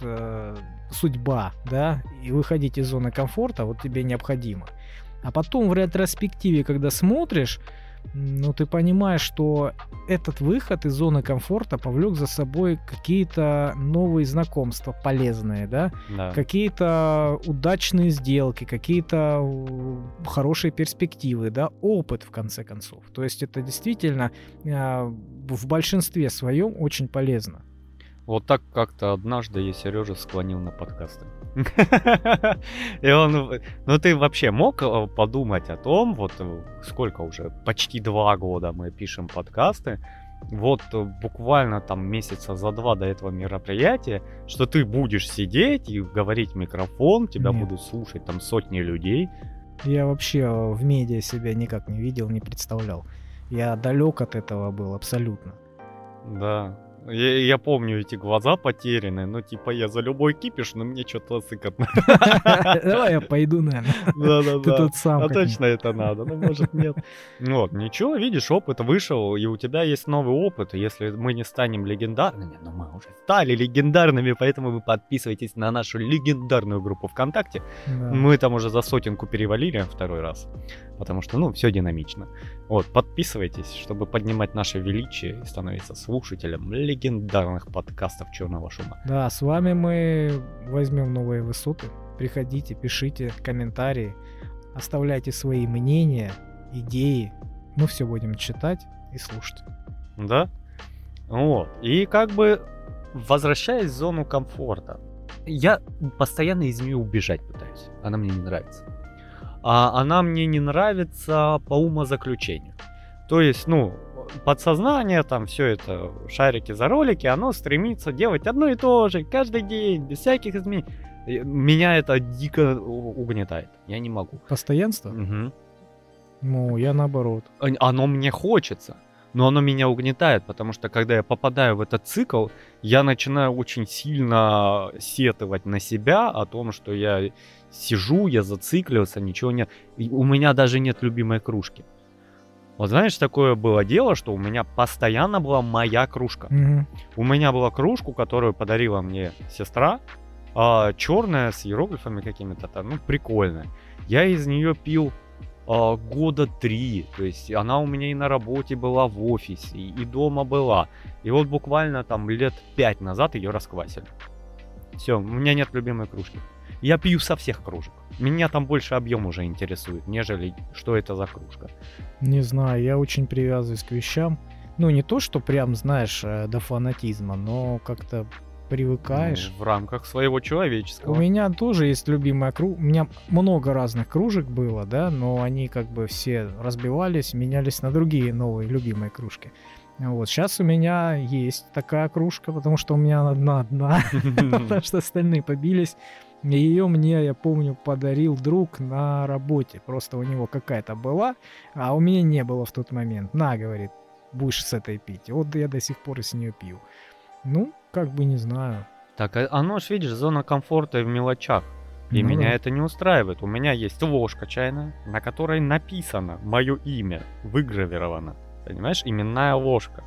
судьба, да, и выходить из зоны комфорта, вот тебе необходимо. А потом в ретроспективе, когда смотришь, ну, ты понимаешь, что этот выход из зоны комфорта повлек за собой какие-то новые знакомства полезные, да? Да. Какие-то удачные сделки, какие-то хорошие перспективы, да? Опыт, в конце концов. То есть это действительно в большинстве своем очень полезно. Вот так как-то однажды я Сережу склонил на подкасты. И он... Ну ты вообще мог подумать о том, вот сколько уже, почти 2 года мы пишем подкасты, вот буквально там месяца за 2 до этого мероприятия, что ты будешь сидеть и говорить в микрофон, тебя будут слушать там сотни людей. Я вообще в медиа себя никак не видел, не представлял. Я далек от этого был абсолютно. Да. Я помню эти глаза потерянные, но типа я за любой кипиш, но мне что-то сыкотно. Давай я пойду, наверное. Да-да-да. Ты тут сам. А точно это надо, ну может нет. Вот, ничего, видишь, опыт вышел, и у тебя есть новый опыт. Если мы не станем легендарными, но мы уже стали легендарными, поэтому вы подписывайтесь на нашу легендарную группу ВКонтакте. Да. Мы там уже за 100 перевалили 2-й раз, потому что, ну, все динамично. Вот, подписывайтесь, чтобы поднимать наше величие и становиться слушателем легендарных подкастов «Черного шума». Да, с вами мы возьмем новые высоты. Приходите, пишите комментарии, оставляйте свои мнения, идеи. Мы все будем читать и слушать. Да? Вот. И как бы возвращаясь в зону комфорта. Я постоянно из нее убежать пытаюсь. Она мне не нравится. А она мне не нравится по умозаключению. То есть, ну, подсознание, там все это, шарики за ролики, оно стремится делать одно и то же, каждый день, без всяких изменений. Меня это дико угнетает, я не могу. Постоянство? Угу. Ну, я наоборот. Оно мне хочется, но оно меня угнетает, потому что когда я попадаю в этот цикл, я начинаю очень сильно сетовать на себя о том, что я сижу, я зациклился, ничего нет. И у меня даже нет любимой кружки. Вот знаешь, такое было дело, что у меня постоянно была моя кружка. Mm-hmm. У меня была кружку, которую подарила мне сестра, черная, с иероглифами какими-то там, ну, прикольная. Я из нее пил 3 года, то есть она у меня и на работе была, в офисе, и дома была. И вот буквально там 5 лет назад ее расквасили. Все, у меня нет любимой кружки. Я пью со всех кружек. Меня там больше объем уже интересует, нежели что это за кружка. Не знаю, я очень привязываюсь к вещам. Ну, не то, что прям, знаешь, до фанатизма, но как-то привыкаешь. В рамках своего человеческого. У меня тоже есть любимая кружка. У меня много разных кружек было, да, но они как бы все разбивались, менялись на другие новые любимые кружки. Вот, сейчас у меня есть такая кружка, потому что у меня одна, потому что остальные побились. Ее мне, я помню, подарил друг на работе. Просто у него какая-то была, а у меня не было в тот момент. На, говорит, будешь с этой пить. Вот я до сих пор и с нее пью. Ну, как бы не знаю. Так, оно ж, видишь, зона комфорта в мелочах. И ну, меня это не устраивает. У меня есть ложка чайная, на которой написано мое имя, выгравировано. Понимаешь, именная ложка.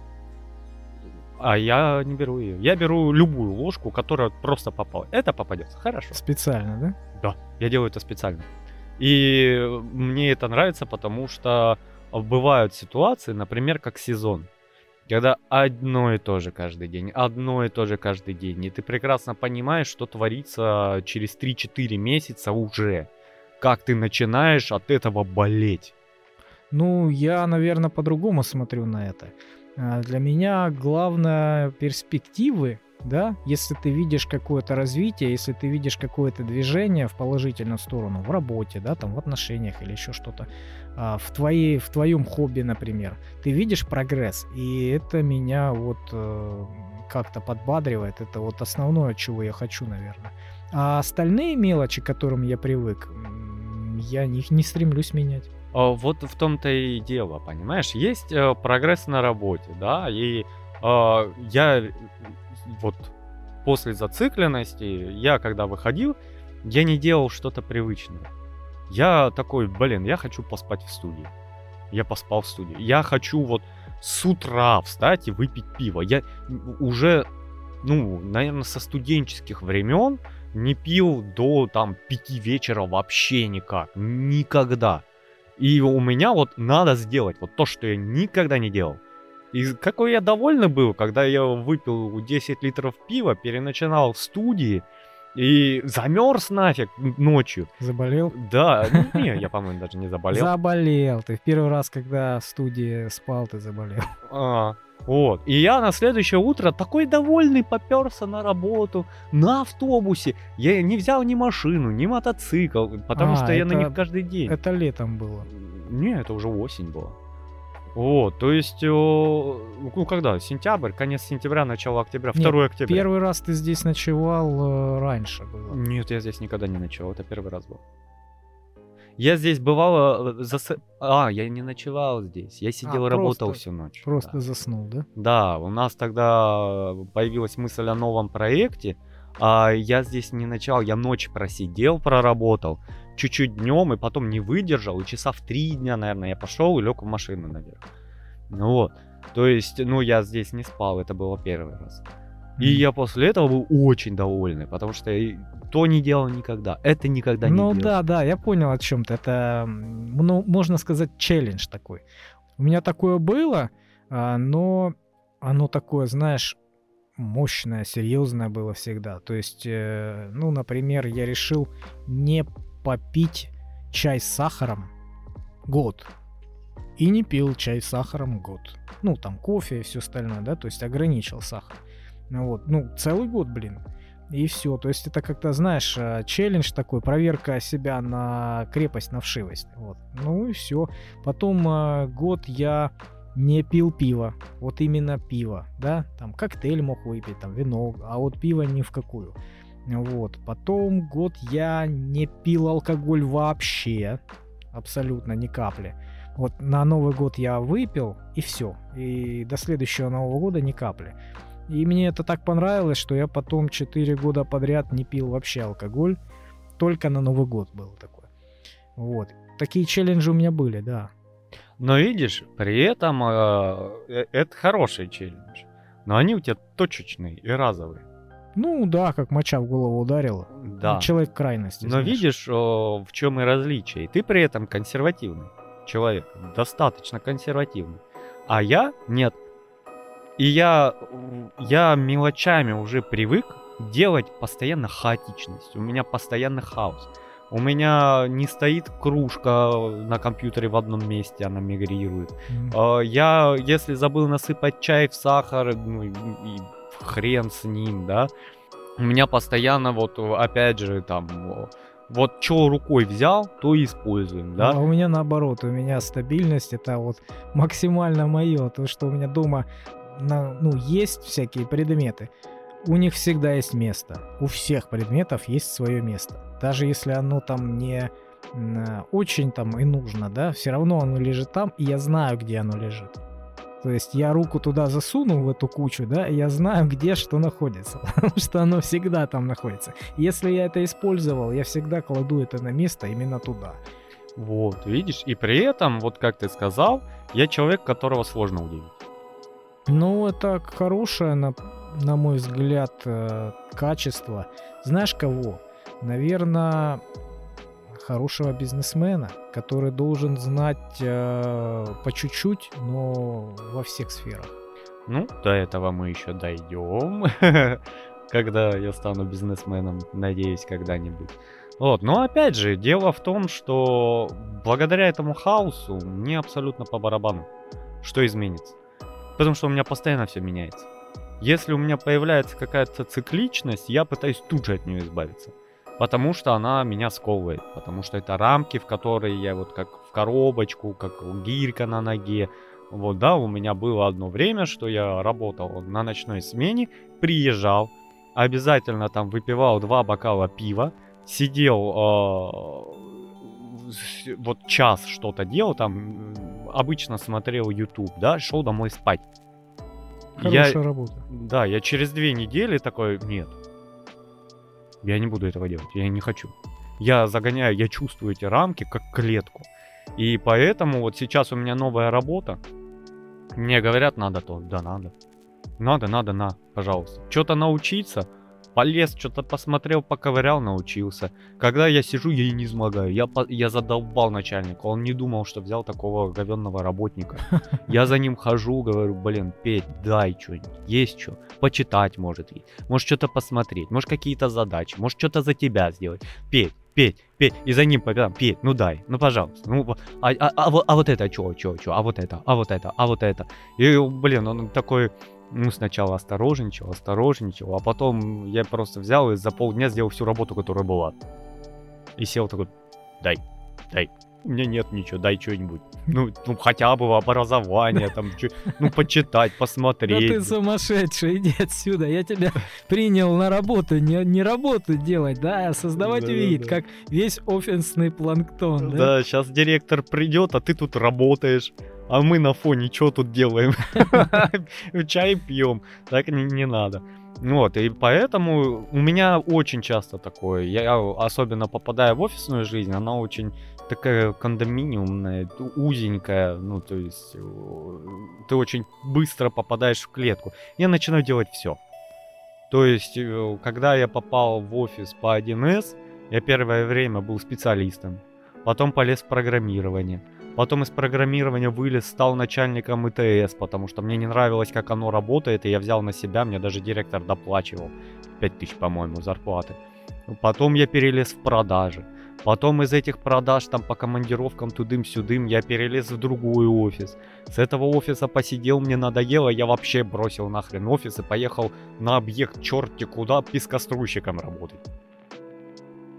А я не беру ее. Я беру любую ложку, которая просто попала. Это попадется. Хорошо. Специально, да? Да. Я делаю это специально. И мне это нравится, потому что бывают ситуации, например, как сезон. Когда одно и то же каждый день, одно и то же каждый день. И ты прекрасно понимаешь, что творится через 3-4 месяца уже. Как ты начинаешь от этого болеть. Ну, я, наверное, по-другому смотрю на это. Для меня главное перспективы, да, если ты видишь какое-то развитие, если ты видишь какое-то движение в положительную сторону, в работе, да, там, в отношениях или еще что-то, в твоем хобби, например, ты видишь прогресс, и это меня вот как-то подбадривает, это вот основное, чего я хочу, наверное. А остальные мелочи, к которым я привык, я их не стремлюсь менять. Вот в том-то и дело, понимаешь? Есть прогресс на работе, да, и я вот после зацикленности, я когда выходил, я не делал что-то привычное. Я такой, я хочу поспать в студии. Я поспал в студии. Я хочу вот с утра встать и выпить пиво. Я уже ну, наверное, со студенческих времен не пил до там 5 вечера вообще никак, никогда. И у меня вот надо сделать вот то, что я никогда не делал. И какой я довольный был, когда я выпил 10 литров пива, переночевал в студии и замерз нафиг ночью. Заболел? Да, не, я, по-моему, даже не заболел. Заболел, ты в первый раз, когда в студии спал, ты заболел. Вот, и я на следующее утро такой довольный попёрся на работу, на автобусе. Я не взял ни машину, ни мотоцикл, потому что я на них каждый день. Это летом было? Не, это уже осень была. Вот, то есть, ну когда, сентябрь, конец сентября, начало октября, 2 октября. Первый раз ты здесь ночевал раньше было? Нет, я здесь никогда не ночевал, это первый раз был. Я здесь бывал... я не ночевал здесь. Я сидел и работал всю ночь. Просто да. Заснул, да? Да, у нас тогда появилась мысль о новом проекте. А я здесь не ночевал, я ночь просидел, проработал. Чуть-чуть днем и потом не выдержал. И часа в 3 дня, наверное, я пошел и лег в машину наверх. Вот. То есть, ну, я здесь не спал, это было первый раз. И я после этого был очень довольный, потому что я то не делал никогда, это никогда не делал. Ну да, я понял о чем ты. Это, ну, можно сказать, челлендж такой. У меня такое было, но оно такое, знаешь, мощное, серьезное было всегда. То есть, ну, например, я решил не попить чай с сахаром год. И не пил чай с сахаром год. Ну, там кофе и все остальное, да, то есть ограничил сахар. Вот, ну, целый год, блин. И все. То есть это как-то, знаешь, челлендж такой, проверка себя на крепость, на вшивость. Вот. Ну и все. Потом год я не пил пиво. Вот именно пиво, да. Там коктейль мог выпить, там вино, а вот пиво ни в какую. Вот. Потом год я не пил алкоголь вообще. Абсолютно ни капли. Вот на Новый год я выпил, и все. И до следующего Нового года ни капли. И мне это так понравилось, что я потом 4 года подряд не пил вообще алкоголь. Только на Новый год было такое. Вот. Такие челленджи у меня были, да. Но видишь, при этом это хороший челлендж. Но они у тебя точечные и разовые. Ну да, как моча в голову ударила. Да. Человек крайности. Но знаешь, видишь, в чем и различие. Ты при этом консервативный человек. Достаточно консервативный. А я нет. И я мелочами уже привык делать постоянно хаотичность. У меня постоянно хаос. У меня не стоит кружка на компьютере в одном месте, она мигрирует. Я, если забыл насыпать чай в сахар, ну и хрен с ним, да. У меня постоянно вот, опять же, там... Вот что рукой взял, то и используем, да? А у меня наоборот, у меня стабильность, это вот максимально мое, то, что у меня дома... ну, есть всякие предметы. У них всегда есть место. У всех предметов есть свое место. Даже если оно там не очень там и нужно, да, все равно оно лежит там, и я знаю, где оно лежит. То есть я руку туда засунул, в эту кучу, да, и я знаю, где что находится. Потому что оно всегда там находится. Если я это использовал, я всегда кладу это на место именно туда. Вот, видишь, и при этом, вот как ты сказал, я человек, которого сложно удивить. Ну, это хорошее, на мой взгляд, качество. Знаешь, кого? Наверное, хорошего бизнесмена, который должен знать по чуть-чуть, но во всех сферах. Ну, до этого мы еще дойдем, когда я стану бизнесменом, надеюсь, когда-нибудь. Вот, но опять же, дело в том, что благодаря этому хаосу мне абсолютно по барабану, что изменится. Потому что у меня постоянно все меняется. Если у меня появляется какая-то цикличность, я пытаюсь тут же от нее избавиться. Потому что она меня сковывает. Потому что это рамки, в которые я вот как в коробочку, как гирька на ноге. Вот, да, у меня было одно время, что я работал на ночной смене, приезжал, обязательно там выпивал 2 бокала пива, сидел... вот час что-то делал, там обычно смотрел YouTube, да, шел домой спать. Хорошая работа. Да, я через 2 недели такой, нет, я не буду этого делать, я не хочу. Я загоняю, я чувствую эти рамки как клетку. И поэтому вот сейчас у меня новая работа, мне говорят, надо то, да надо. Надо, пожалуйста. Что-то научиться, полез, что-то посмотрел, поковырял, научился. Когда я сижу, я и не измогаю. Я задолбал начальника. Он не думал, что взял такого говенного работника. Я за ним хожу, говорю, блин, Петь, дай что-нибудь. Есть что? Почитать может. Может что-то посмотреть. Может какие-то задачи. Может что-то за тебя сделать. Петь. И за ним победам. Петь, ну дай, ну пожалуйста. Ну, а вот это. И, блин, он такой... Ну, сначала осторожничал, а потом я просто взял и за полдня сделал всю работу, которая была. И сел такой, дай, у меня нет ничего, дай что-нибудь. Ну хотя бы образование, там, ну, почитать, посмотреть. Да ты сумасшедший, иди отсюда, я тебя принял на работу, не работу делать, да, а создавать вид, как весь офисный планктон, да? Да, сейчас директор придет, а ты тут работаешь. А мы на фоне что тут делаем? Чай пьем. Так не надо. Вот, и поэтому у меня очень часто такое. Я особенно попадая в офисную жизнь, она очень такая кондоминиумная, узенькая. Ну, то есть ты очень быстро попадаешь в клетку. Я начинаю делать все. То есть, когда я попал в офис по 1С, я первое время был специалистом. Потом полез в программирование. Потом из программирования вылез, стал начальником ИТС, потому что мне не нравилось, как оно работает, и я взял на себя, мне даже директор доплачивал 5000, по-моему, зарплаты. Потом я перелез в продажи. Потом из этих продаж, там по командировкам тудым-сюдым, я перелез в другой офис. С этого офиса посидел, мне надоело, я вообще бросил нахрен офис и поехал на объект черти куда пескоструйщиком работать.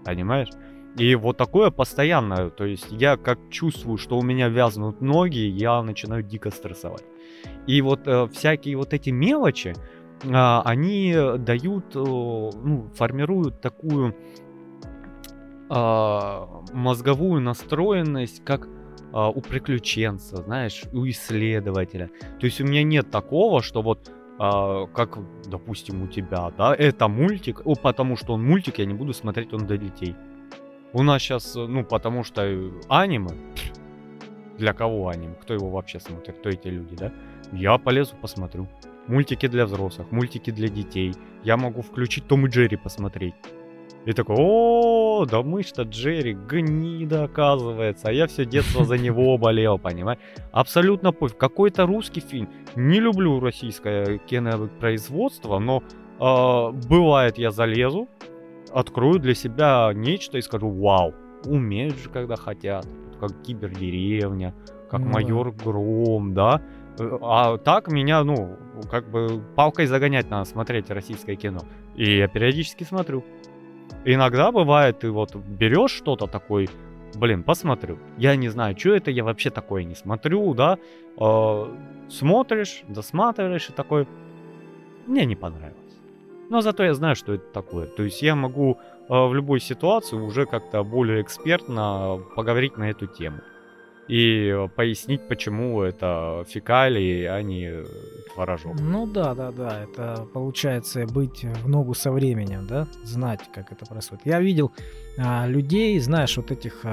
Понимаешь? И вот такое постоянно, то есть я как чувствую, что у меня вязнут ноги, я начинаю дико стрессовать. И вот всякие вот эти мелочи, они дают, формируют такую мозговую настроенность, как у приключенца, знаешь, у исследователя. То есть у меня нет такого, что вот... как, допустим, у тебя, да, это мультик, потому что он мультик, я не буду смотреть, он для детей. У нас сейчас, потому что аниме, для кого аниме, кто его вообще смотрит, кто эти люди, да, я полезу, посмотрю. Мультики для взрослых, мультики для детей, я могу включить Том и Джерри посмотреть. И такой, да мы что, Джерри, гнида, оказывается. А я все детство за него болел, понимаешь? Абсолютно пофиг. Какой-то русский фильм. Не люблю российское кинопроизводство, но бывает, я залезу, открою для себя нечто и скажу, вау, умеют же, когда хотят. Как Кибердеревня, как Майор Гром, да? А так меня, палкой загонять надо смотреть российское кино. И я периодически смотрю. Иногда бывает, ты вот берешь что-то такой, блин, посмотрю. Я не знаю, что это, я вообще такое не смотрю, да. Смотришь, досматриваешь и такой, мне не понравилось. Но зато я знаю, что это такое. То есть я могу в любой ситуации уже как-то более экспертно поговорить на эту тему. И пояснить, почему это фекалии, а не творожок. Ну да, это получается быть в ногу со временем, да, знать, как это происходит. Я видел людей, знаешь, вот этих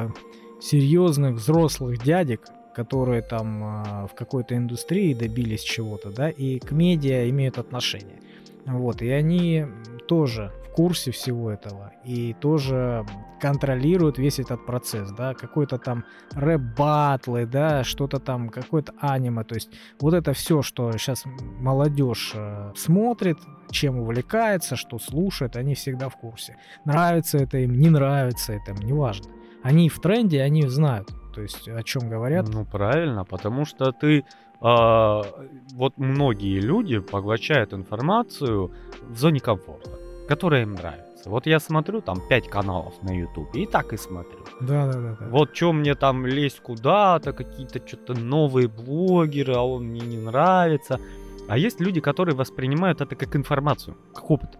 серьезных взрослых дядек, которые там в какой-то индустрии добились чего-то, да, и к медиа имеют отношение. Вот, и они тоже в курсе всего этого и тоже контролируют весь этот процесс, да, какой-то там рэп-баттлы, да, что-то там, какое-то аниме, то есть вот это все, что сейчас молодежь смотрит, чем увлекается, что слушает, они всегда в курсе. Нравится это им, не нравится это им, неважно. Они в тренде, они знают, то есть о чем говорят. Ну, правильно, потому что ты... вот многие люди поглощают информацию в зоне комфорта, которая им нравится. Вот я смотрю там 5 каналов на YouTube и так и смотрю. Да. Вот что мне там лезть куда-то, какие-то что-то новые блогеры, а он мне не нравится. А есть люди, которые воспринимают это как информацию, как опыт.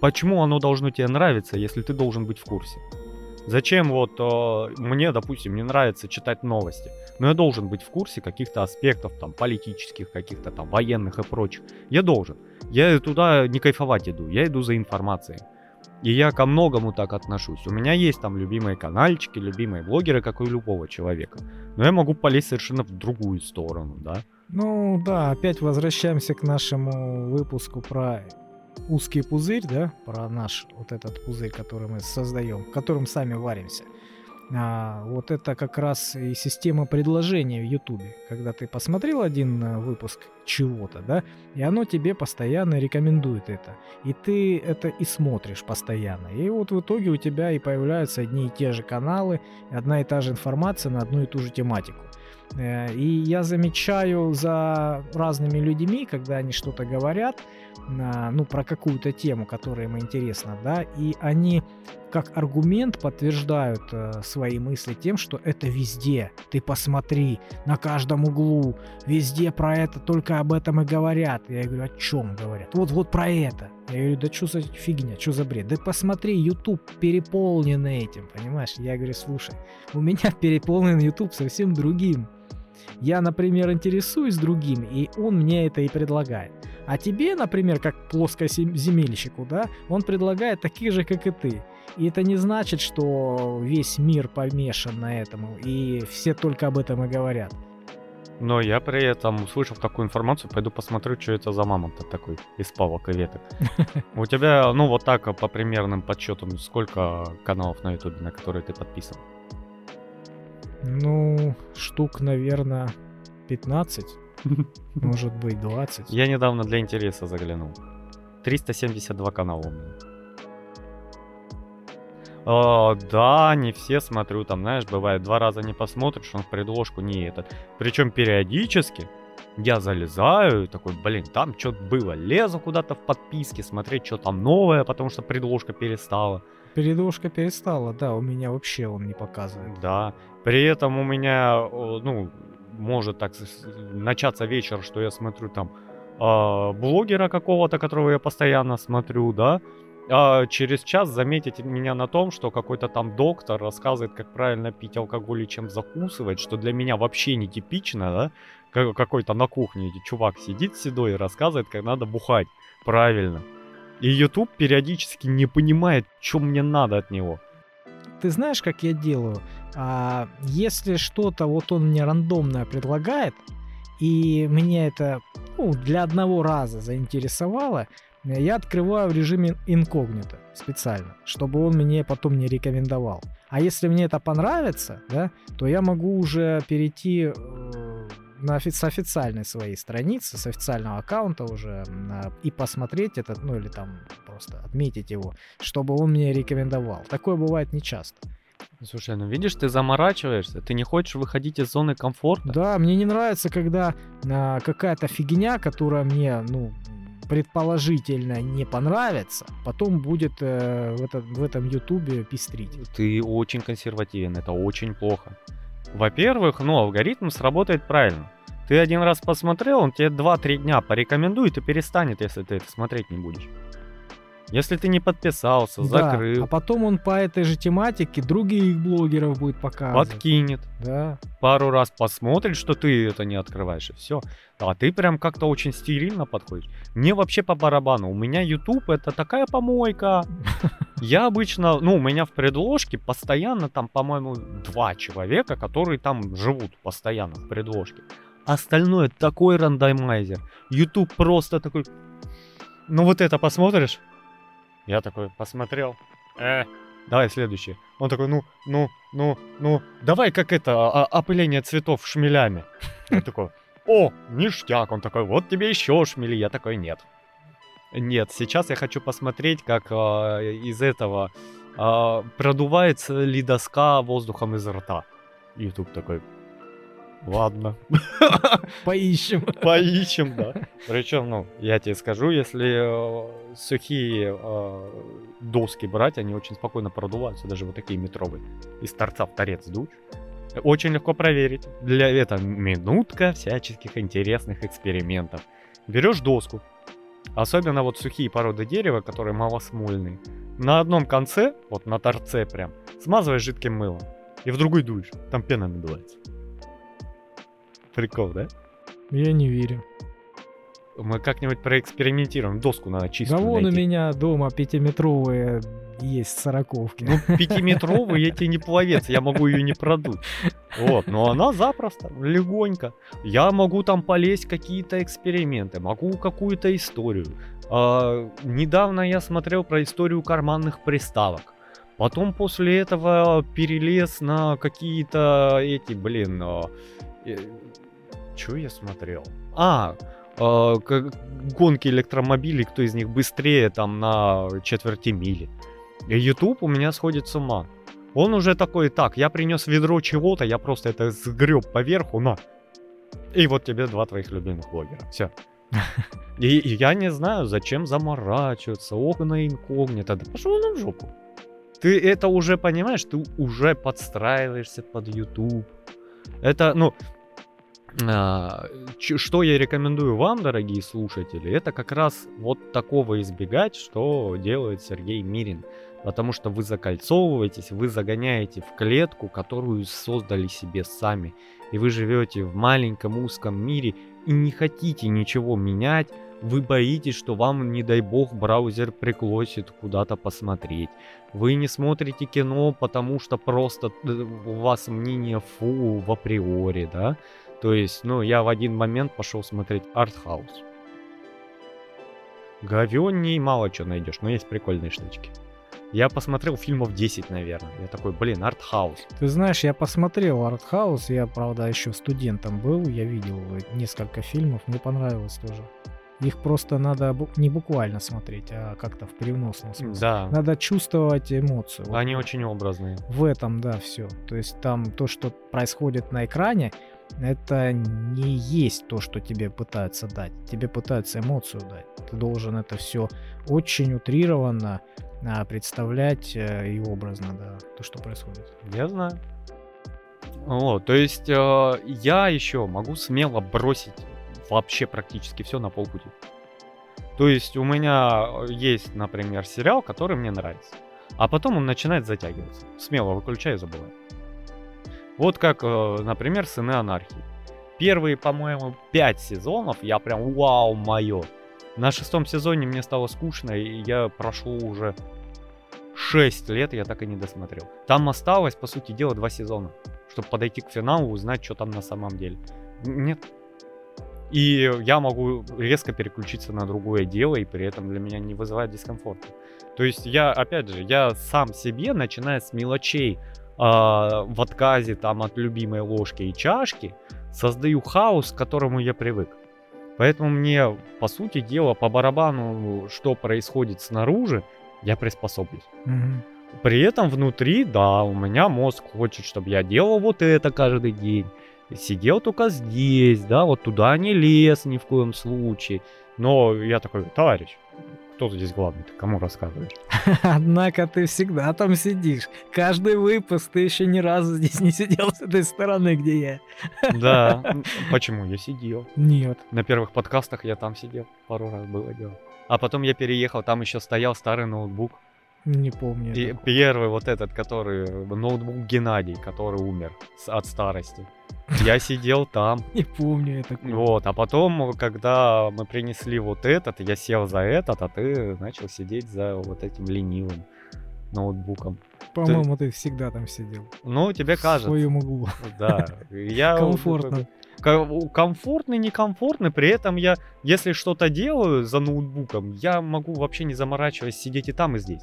Почему оно должно тебе нравиться, если ты должен быть в курсе? Зачем вот мне, допустим, не нравится читать новости, но я должен быть в курсе каких-то аспектов, там, политических, каких-то там, военных и прочих. Я должен. Я туда не кайфовать иду, я иду за информацией. И я ко многому так отношусь. У меня есть там любимые канальчики, любимые блогеры, как и у любого человека. Но я могу полезть совершенно в другую сторону, да. Ну да, опять возвращаемся к нашему выпуску про узкий пузырь, да, про наш вот этот пузырь, который мы создаем, в котором сами варимся. Вот это как раз и система предложения в Ютубе, когда ты посмотрел один выпуск чего-то, да, и оно тебе постоянно рекомендует это, и ты это и смотришь постоянно, и вот в итоге у тебя и появляются одни и те же каналы, одна и та же информация на одну и ту же тематику. И я замечаю за разными людьми, когда они что-то говорят, ну, про какую-то тему, которая им интересна, да, и они как аргумент подтверждают свои мысли тем, что это везде, ты посмотри, на каждом углу, везде про это, только об этом и говорят. Я говорю, о чем говорят? Вот про это. Я говорю, да что за фигня, что за бред? Да посмотри, YouTube переполнен этим, понимаешь? Я говорю, слушай, у меня переполнен YouTube совсем другим. Я, например, интересуюсь другим, и он мне это и предлагает. А тебе, например, как плоскоземельщику, да, он предлагает таких же, как и ты. И это не значит, что весь мир помешан на этом, и все только об этом и говорят. Но я при этом, услышав такую информацию, пойду посмотрю, что это за мамонт такой из палок и веток. У тебя, ну вот так, по примерным подсчетам, сколько каналов на Ютубе, на которые ты подписан? Ну, штук, наверное, 15, может быть, 20. Я недавно для интереса заглянул. 372 канала у меня. Да, не все смотрю, там, знаешь, бывает, два раза не посмотришь, он в предложку не этот. Причем периодически я залезаю и такой, блин, там что-то было. Лезу куда-то в подписке, смотреть, что там новое, потому что предложка перестала. Передушка перестала, да, у меня вообще он не показывает. Да, при этом у меня, ну, может так начаться вечер, что я смотрю там блогера какого-то, которого я постоянно смотрю, да, а через час заметить меня на том, что какой-то там доктор рассказывает, как правильно пить алкоголь и чем закусывать, что для меня вообще не типично, да, какой-то на кухне чувак сидит седой и рассказывает, как надо бухать правильно. И YouTube периодически не понимает, что мне надо от него. Ты знаешь, как я делаю? Если что-то вот он мне рандомное предлагает, и меня это, ну, для одного раза заинтересовало, я открываю в режиме инкогнито специально, чтобы он мне потом не рекомендовал. А если мне это понравится, да, то я могу уже перейти с официальной своей страницы, с официального аккаунта уже и посмотреть этот, ну или там просто отметить его, чтобы он мне рекомендовал. Такое бывает нечасто. Слушай, ну видишь, ты заморачиваешься, ты не хочешь выходить из зоны комфорта. Да, мне не нравится, когда какая-то фигня, которая мне, ну, предположительно не понравится, потом будет в этом Ютубе пестрить. Ты очень консервативен, это очень плохо. Во-первых, ну, алгоритм сработает правильно. Ты один раз посмотрел, он тебе 2-3 дня порекомендует и перестанет, если ты это смотреть не будешь. Если ты не подписался, закрыл. Да, а потом он по этой же тематике других блогеров будет показывать. Подкинет. Да. Пару раз посмотрит, что ты это не открываешь, и все. А ты прям как-то очень стерильно подходишь. Мне вообще по барабану. У меня YouTube это такая помойка. Я обычно, ну, у меня в предложке постоянно там, по-моему, 2 человека, которые там живут постоянно в предложке. Остальное такой рандомайзер. YouTube просто такой, ну вот это посмотришь? Я такой посмотрел. Давай следующий. Он такой, ну, давай как это, опыление цветов шмелями. Я такой, о, ништяк. Он такой, вот тебе еще шмели. Я такой, нет. Сейчас я хочу посмотреть, как из этого продувается ли доска воздухом из рта. YouTube такой, ладно. Поищем, да. Причем, ну, я тебе скажу, если сухие доски брать, они очень спокойно продуваются, даже вот такие метровые. Из торца в торец дуть. Очень легко проверить. Для этого минутка всяческих интересных экспериментов. Берешь доску, особенно вот сухие породы дерева, которые малосмольные. На одном конце, вот на торце прям, смазываешь жидким мылом. И в другой дуешь, там пена надувается. Прикол, да? Я не верю. Мы как-нибудь проэкспериментируем. Доску надо чистую найти. Да вон у меня дома пятиметровые есть сороковки. Ну, пятиметровые, я тебе не пловец, я могу ее не продуть. Вот, но она запросто, легонько. Я могу там полезть в какие-то эксперименты, могу какую-то историю. Недавно я смотрел про историю карманных приставок. Потом после этого перелез на какие-то эти, Чё я смотрел? Гонки электромобилей, кто из них быстрее там на четверти мили. И YouTube у меня сходит с ума. Он уже такой, так, я принес ведро чего-то, я просто это сгреб поверху, на. И вот тебе два твоих любимых блогера. Все. И я не знаю, зачем заморачиваться, окна инкогнито. Да пошел на жопу. Ты это уже понимаешь, ты уже подстраиваешься под YouTube. Это, что я рекомендую вам, дорогие слушатели, это как раз вот такого избегать, что делает Сергей Мирин. Потому что вы закольцовываетесь, вы загоняете в клетку, которую создали себе сами. И вы живете в маленьком узком мире и не хотите ничего менять. Вы боитесь, что вам, не дай бог, браузер пригласит куда-то посмотреть. Вы не смотрите кино, потому что просто у вас мнение фу в априори, да? То есть, я в один момент пошел смотреть артхаус. Говённей мало чего найдешь, но есть прикольные штучки. Я посмотрел фильмов 10, наверное. Я такой, артхаус. Ты знаешь, я посмотрел артхаус, я, правда, еще студентом был, я видел несколько фильмов, мне понравилось тоже. Их просто надо не буквально смотреть, а как-то в переносном смысле. Да. Надо чувствовать эмоцию. Они очень образные. В этом, да, все. То есть там то, что происходит на экране, это не есть то, что тебе пытаются дать. Тебе пытаются эмоцию дать. Ты должен это все очень утрированно представлять и образно, да, то, что происходит. Я знаю. То есть я еще могу смело бросить вообще практически все на полпути. То есть у меня есть, например, сериал, который мне нравится, а потом он начинает затягиваться. Смело выключаю и забываю. Вот как, например, «Сыны Анархии». Первые, по-моему, 5 сезонов я прям вау, моё. На 6 сезоне мне стало скучно, и я прошло уже 6 лет, я так и не досмотрел. Там осталось, по сути дела, 2 сезона, чтобы подойти к финалу, узнать, что там на самом деле. Нет. И я могу резко переключиться на другое дело, и при этом для меня не вызывает дискомфорта. То есть я, опять же, я сам себе, начиная с мелочей в отказе там от любимой ложки и чашки, создаю хаос, к которому я привык. Поэтому мне, по сути дела, по барабану, что происходит снаружи, я приспособлюсь. Mm-hmm. При этом внутри, да, у меня мозг хочет, чтобы я делал вот это каждый день. Сидел только здесь, да, вот туда не лез ни в коем случае. Но я такой, товарищ, кто здесь главный, ты кому рассказываешь? Однако ты всегда там сидишь. Каждый выпуск ты еще ни разу здесь не сидел с этой стороны, где я. Да, почему я сидел? Нет. На первых подкастах я там сидел, пару раз было дело. А потом я переехал, там еще стоял старый ноутбук. Не помню. И первый вот этот, который, ноутбук Геннадий, который умер от старости. Я сидел там. Не помню это. Вот, а потом, когда мы принесли вот этот, я сел за этот, а ты начал сидеть за вот этим ленивым ноутбуком. По-моему, ты всегда там сидел. Ну, тебе кажется. В своем углу. Да. Комфортно. Комфортный, некомфортный, при этом я, если что-то делаю за ноутбуком, я могу вообще не заморачиваясь сидеть и там, и здесь.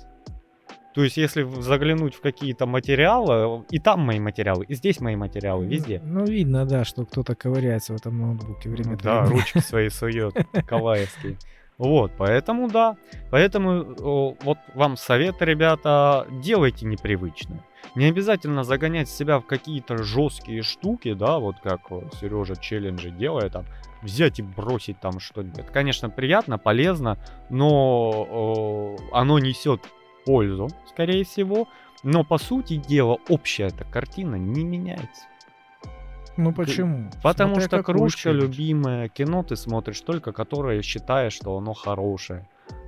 То есть, если заглянуть в какие-то материалы, и там мои материалы, и здесь мои материалы, везде. Видно, да, что кто-то ковыряется в этом ноутбуке время от времени. Да, ручки свои сует, калаевские. Вот, поэтому да. Поэтому вот вам совет, ребята, делайте непривычно. Не обязательно загонять себя в какие-то жесткие штуки, да, вот как Сережа челленджи делает, там, взять и бросить там что-нибудь. Это, конечно, приятно, полезно, но оно несет пользу, скорее всего, но по сути дела общая эта картина не меняется. Ну почему? Потому что кружка любимая, кино ты смотришь только, которое считаешь, что оно хорошее.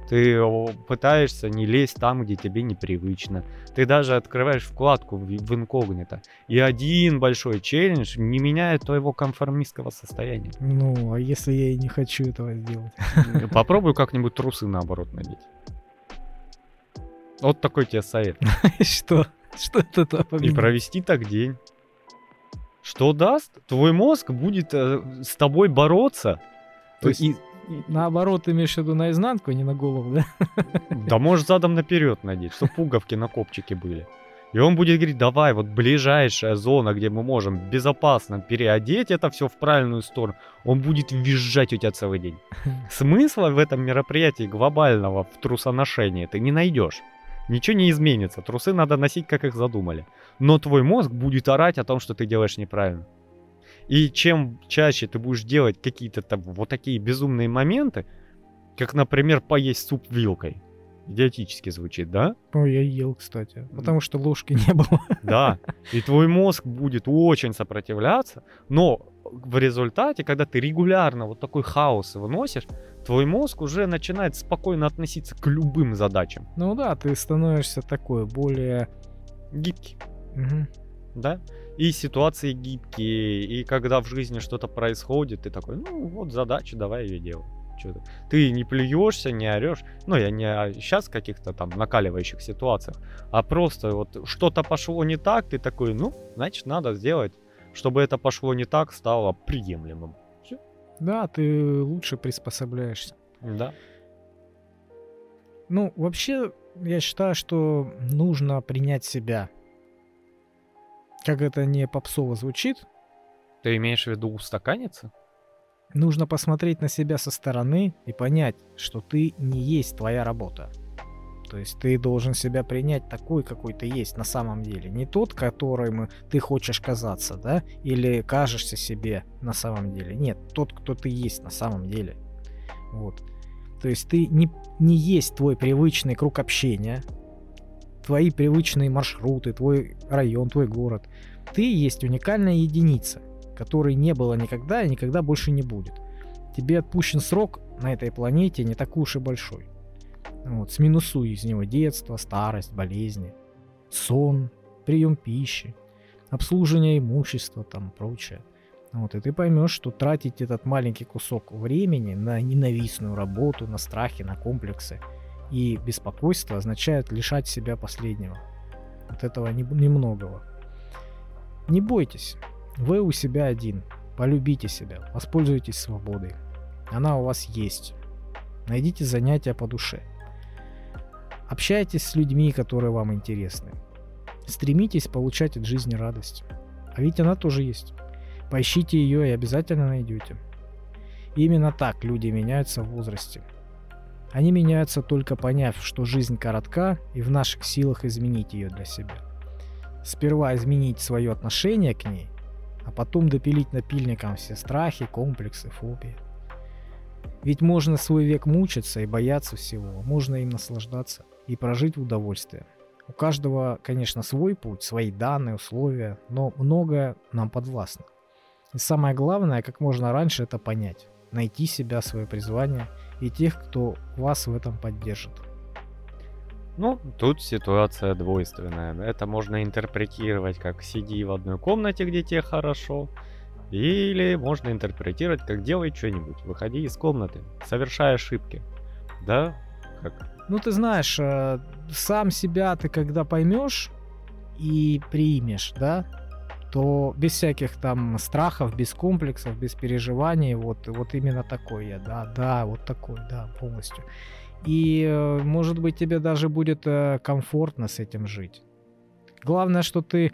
Ты пытаешься не лезть там, где тебе непривычно. Ты даже открываешь вкладку в инкогнито. И один большой челлендж не меняет твоего конформистского состояния. Ну, а если я и не хочу этого сделать? Попробую как-нибудь трусы наоборот надеть. Вот такой тебе совет. Что? Что это там? И провести так день. Что даст? Твой мозг будет с тобой бороться. То есть... Наоборот, имеешь в виду наизнанку, а не на голову, да? Да можешь задом наперед надеть, чтобы пуговки на копчике были. И он будет говорить, давай, вот ближайшая зона, где мы можем безопасно переодеть это все в правильную сторону. Он будет визжать у тебя целый день. Смысла в этом мероприятии глобального в трусоношении ты не найдешь. Ничего не изменится, трусы надо носить, как их задумали. Но твой мозг будет орать о том, что ты делаешь неправильно. И чем чаще ты будешь делать какие-то там вот такие безумные моменты, как, например, поесть суп вилкой. Идиотически звучит, да? Ну, я ел, кстати, потому что ложки не было. Да, и твой мозг будет очень сопротивляться, но в результате, когда ты регулярно вот такой хаос выносишь, твой мозг уже начинает спокойно относиться к любым задачам. Ну да, ты становишься такой более... гибкий. Угу. Да? И ситуации гибкие, и когда в жизни что-то происходит, ты такой, ну вот задача, давай ее делай. Что-то. Ты не плюешься, не орешь. Ну, я не сейчас в каких-то там накаливающих ситуациях, а просто вот что-то пошло не так, ты такой, ну, значит, надо сделать, чтобы это пошло не так, стало приемлемым. Всё. Да, ты лучше приспособляешься. Да. Ну, вообще, я считаю, что нужно принять себя. Как это не попсово звучит. Ты имеешь в виду устаканиться? Нужно посмотреть на себя со стороны и понять, что ты не есть твоя работа. То есть ты должен себя принять такой, какой ты есть на самом деле. Не тот, которым ты хочешь казаться, да? Или кажешься себе на самом деле. Нет, тот, кто ты есть на самом деле. Вот. То есть ты не есть твой привычный круг общения, твои привычные маршруты, твой район, твой город. Ты есть уникальная единица, которой не было никогда и никогда больше не будет. Тебе отпущен срок на этой планете не такой уж и большой. Вот, сминусуй из него детство, старость, болезни, сон, прием пищи, обслуживание имущества, там прочее. Вот, и ты поймешь, что тратить этот маленький кусок времени на ненавистную работу, на страхи, на комплексы и беспокойство означает лишать себя последнего. Вот этого немногого. Не бойтесь. Вы у себя один. Полюбите себя. Воспользуйтесь свободой. Она у вас есть. Найдите занятия по душе. Общайтесь с людьми, которые вам интересны. Стремитесь получать от жизни радость. А ведь она тоже есть. Поищите ее и обязательно найдете. Именно так люди меняются в возрасте. Они меняются, только поняв, что жизнь коротка, и в наших силах изменить ее для себя. Сперва изменить свое отношение к ней, а потом допилить напильником все страхи, комплексы, фобии. Ведь можно свой век мучиться и бояться всего, можно им наслаждаться и прожить в удовольствии. У каждого, конечно, свой путь, свои данные, условия, но многое нам подвластно. И самое главное, как можно раньше это понять, найти себя, свое призвание и тех, кто вас в этом поддержит. Ну, тут ситуация двойственная. Это можно интерпретировать как «сиди в одной комнате, где тебе хорошо», или можно интерпретировать как «делай что-нибудь, выходи из комнаты, совершай ошибки». Да? Как? Ну, ты знаешь, сам себя ты когда поймешь и примешь, да, то без всяких там страхов, без комплексов, без переживаний, вот именно такой я, да, вот такой, да, полностью. И, может быть, тебе даже будет комфортно с этим жить. Главное, что ты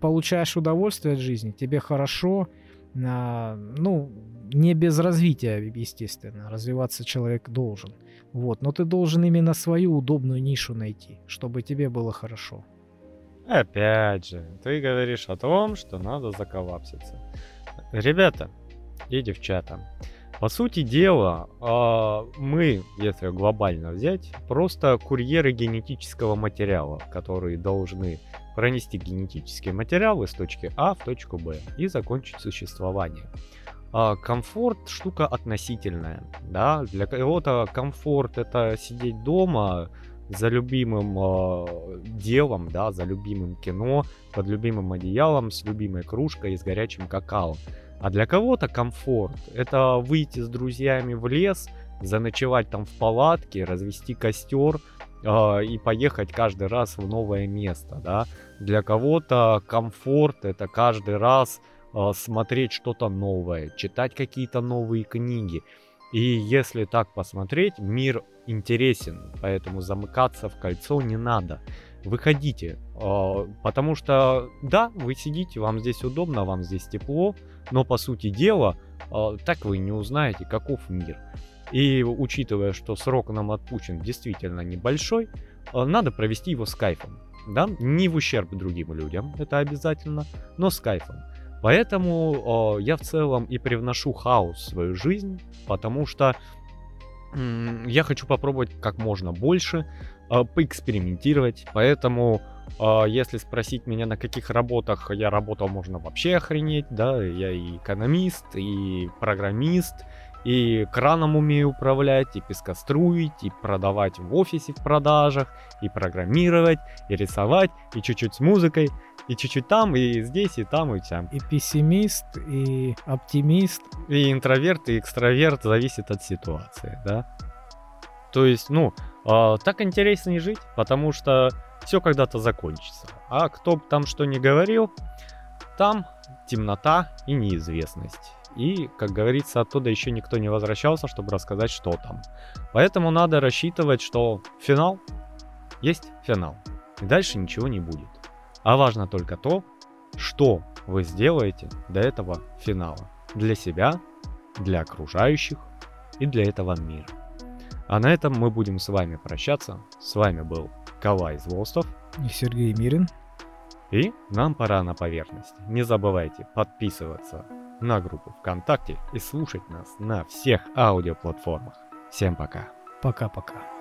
получаешь удовольствие от жизни, тебе хорошо, ну, не без развития, естественно, развиваться человек должен. Вот, но ты должен именно свою удобную нишу найти, чтобы тебе было хорошо. Опять же, ты говоришь о том, что надо заколапситься. Ребята и девчата, по сути дела, мы, если глобально взять, просто курьеры генетического материала, которые должны пронести генетический материал из точки А в точку Б и закончить существование. комфорт — штука относительная, да, для кого-то комфорт — это сидеть дома за любимым делом, да, за любимым кино, под любимым одеялом, с любимой кружкой и с горячим какао. А для кого-то комфорт — это выйти с друзьями в лес, заночевать там в палатке, развести костер и поехать каждый раз в новое место, да. Для кого-то комфорт — это каждый раз смотреть что-то новое, читать какие-то новые книги. И если так посмотреть, мир интересен, поэтому замыкаться в кольцо не надо. Выходите, потому что, да, вы сидите, вам здесь удобно, вам здесь тепло, но, по сути дела, так вы не узнаете, каков мир. И учитывая, что срок нам отпущен действительно небольшой, надо провести его с кайфом, да, не в ущерб другим людям, это обязательно, но с кайфом. Поэтому я в целом и привношу хаос в свою жизнь, потому что я хочу попробовать как можно больше, поэкспериментировать. Поэтому, если спросить меня, на каких работах я работал, можно вообще охренеть, да, я и экономист, и программист, и краном умею управлять, и пескоструить, и продавать в офисе в продажах, и программировать, и рисовать, и чуть-чуть с музыкой, и чуть-чуть там, и здесь, и там, и там. И пессимист, и оптимист. И интроверт, и экстраверт, зависит от ситуации, да. То есть, так интереснее жить, потому что все когда-то закончится. А кто бы там что ни говорил, там темнота и неизвестность. И, как говорится, оттуда еще никто не возвращался, чтобы рассказать, что там. Поэтому надо рассчитывать, что финал есть финал. И дальше ничего не будет. А важно только то, что вы сделаете до этого финала. Для себя, для окружающих и для этого мира. А на этом мы будем с вами прощаться. С вами был Калай Злостов и Сергей Мирин. И нам пора на поверхность. Не забывайте подписываться на группу ВКонтакте и слушать нас на всех аудиоплатформах. Всем пока. Пока-пока.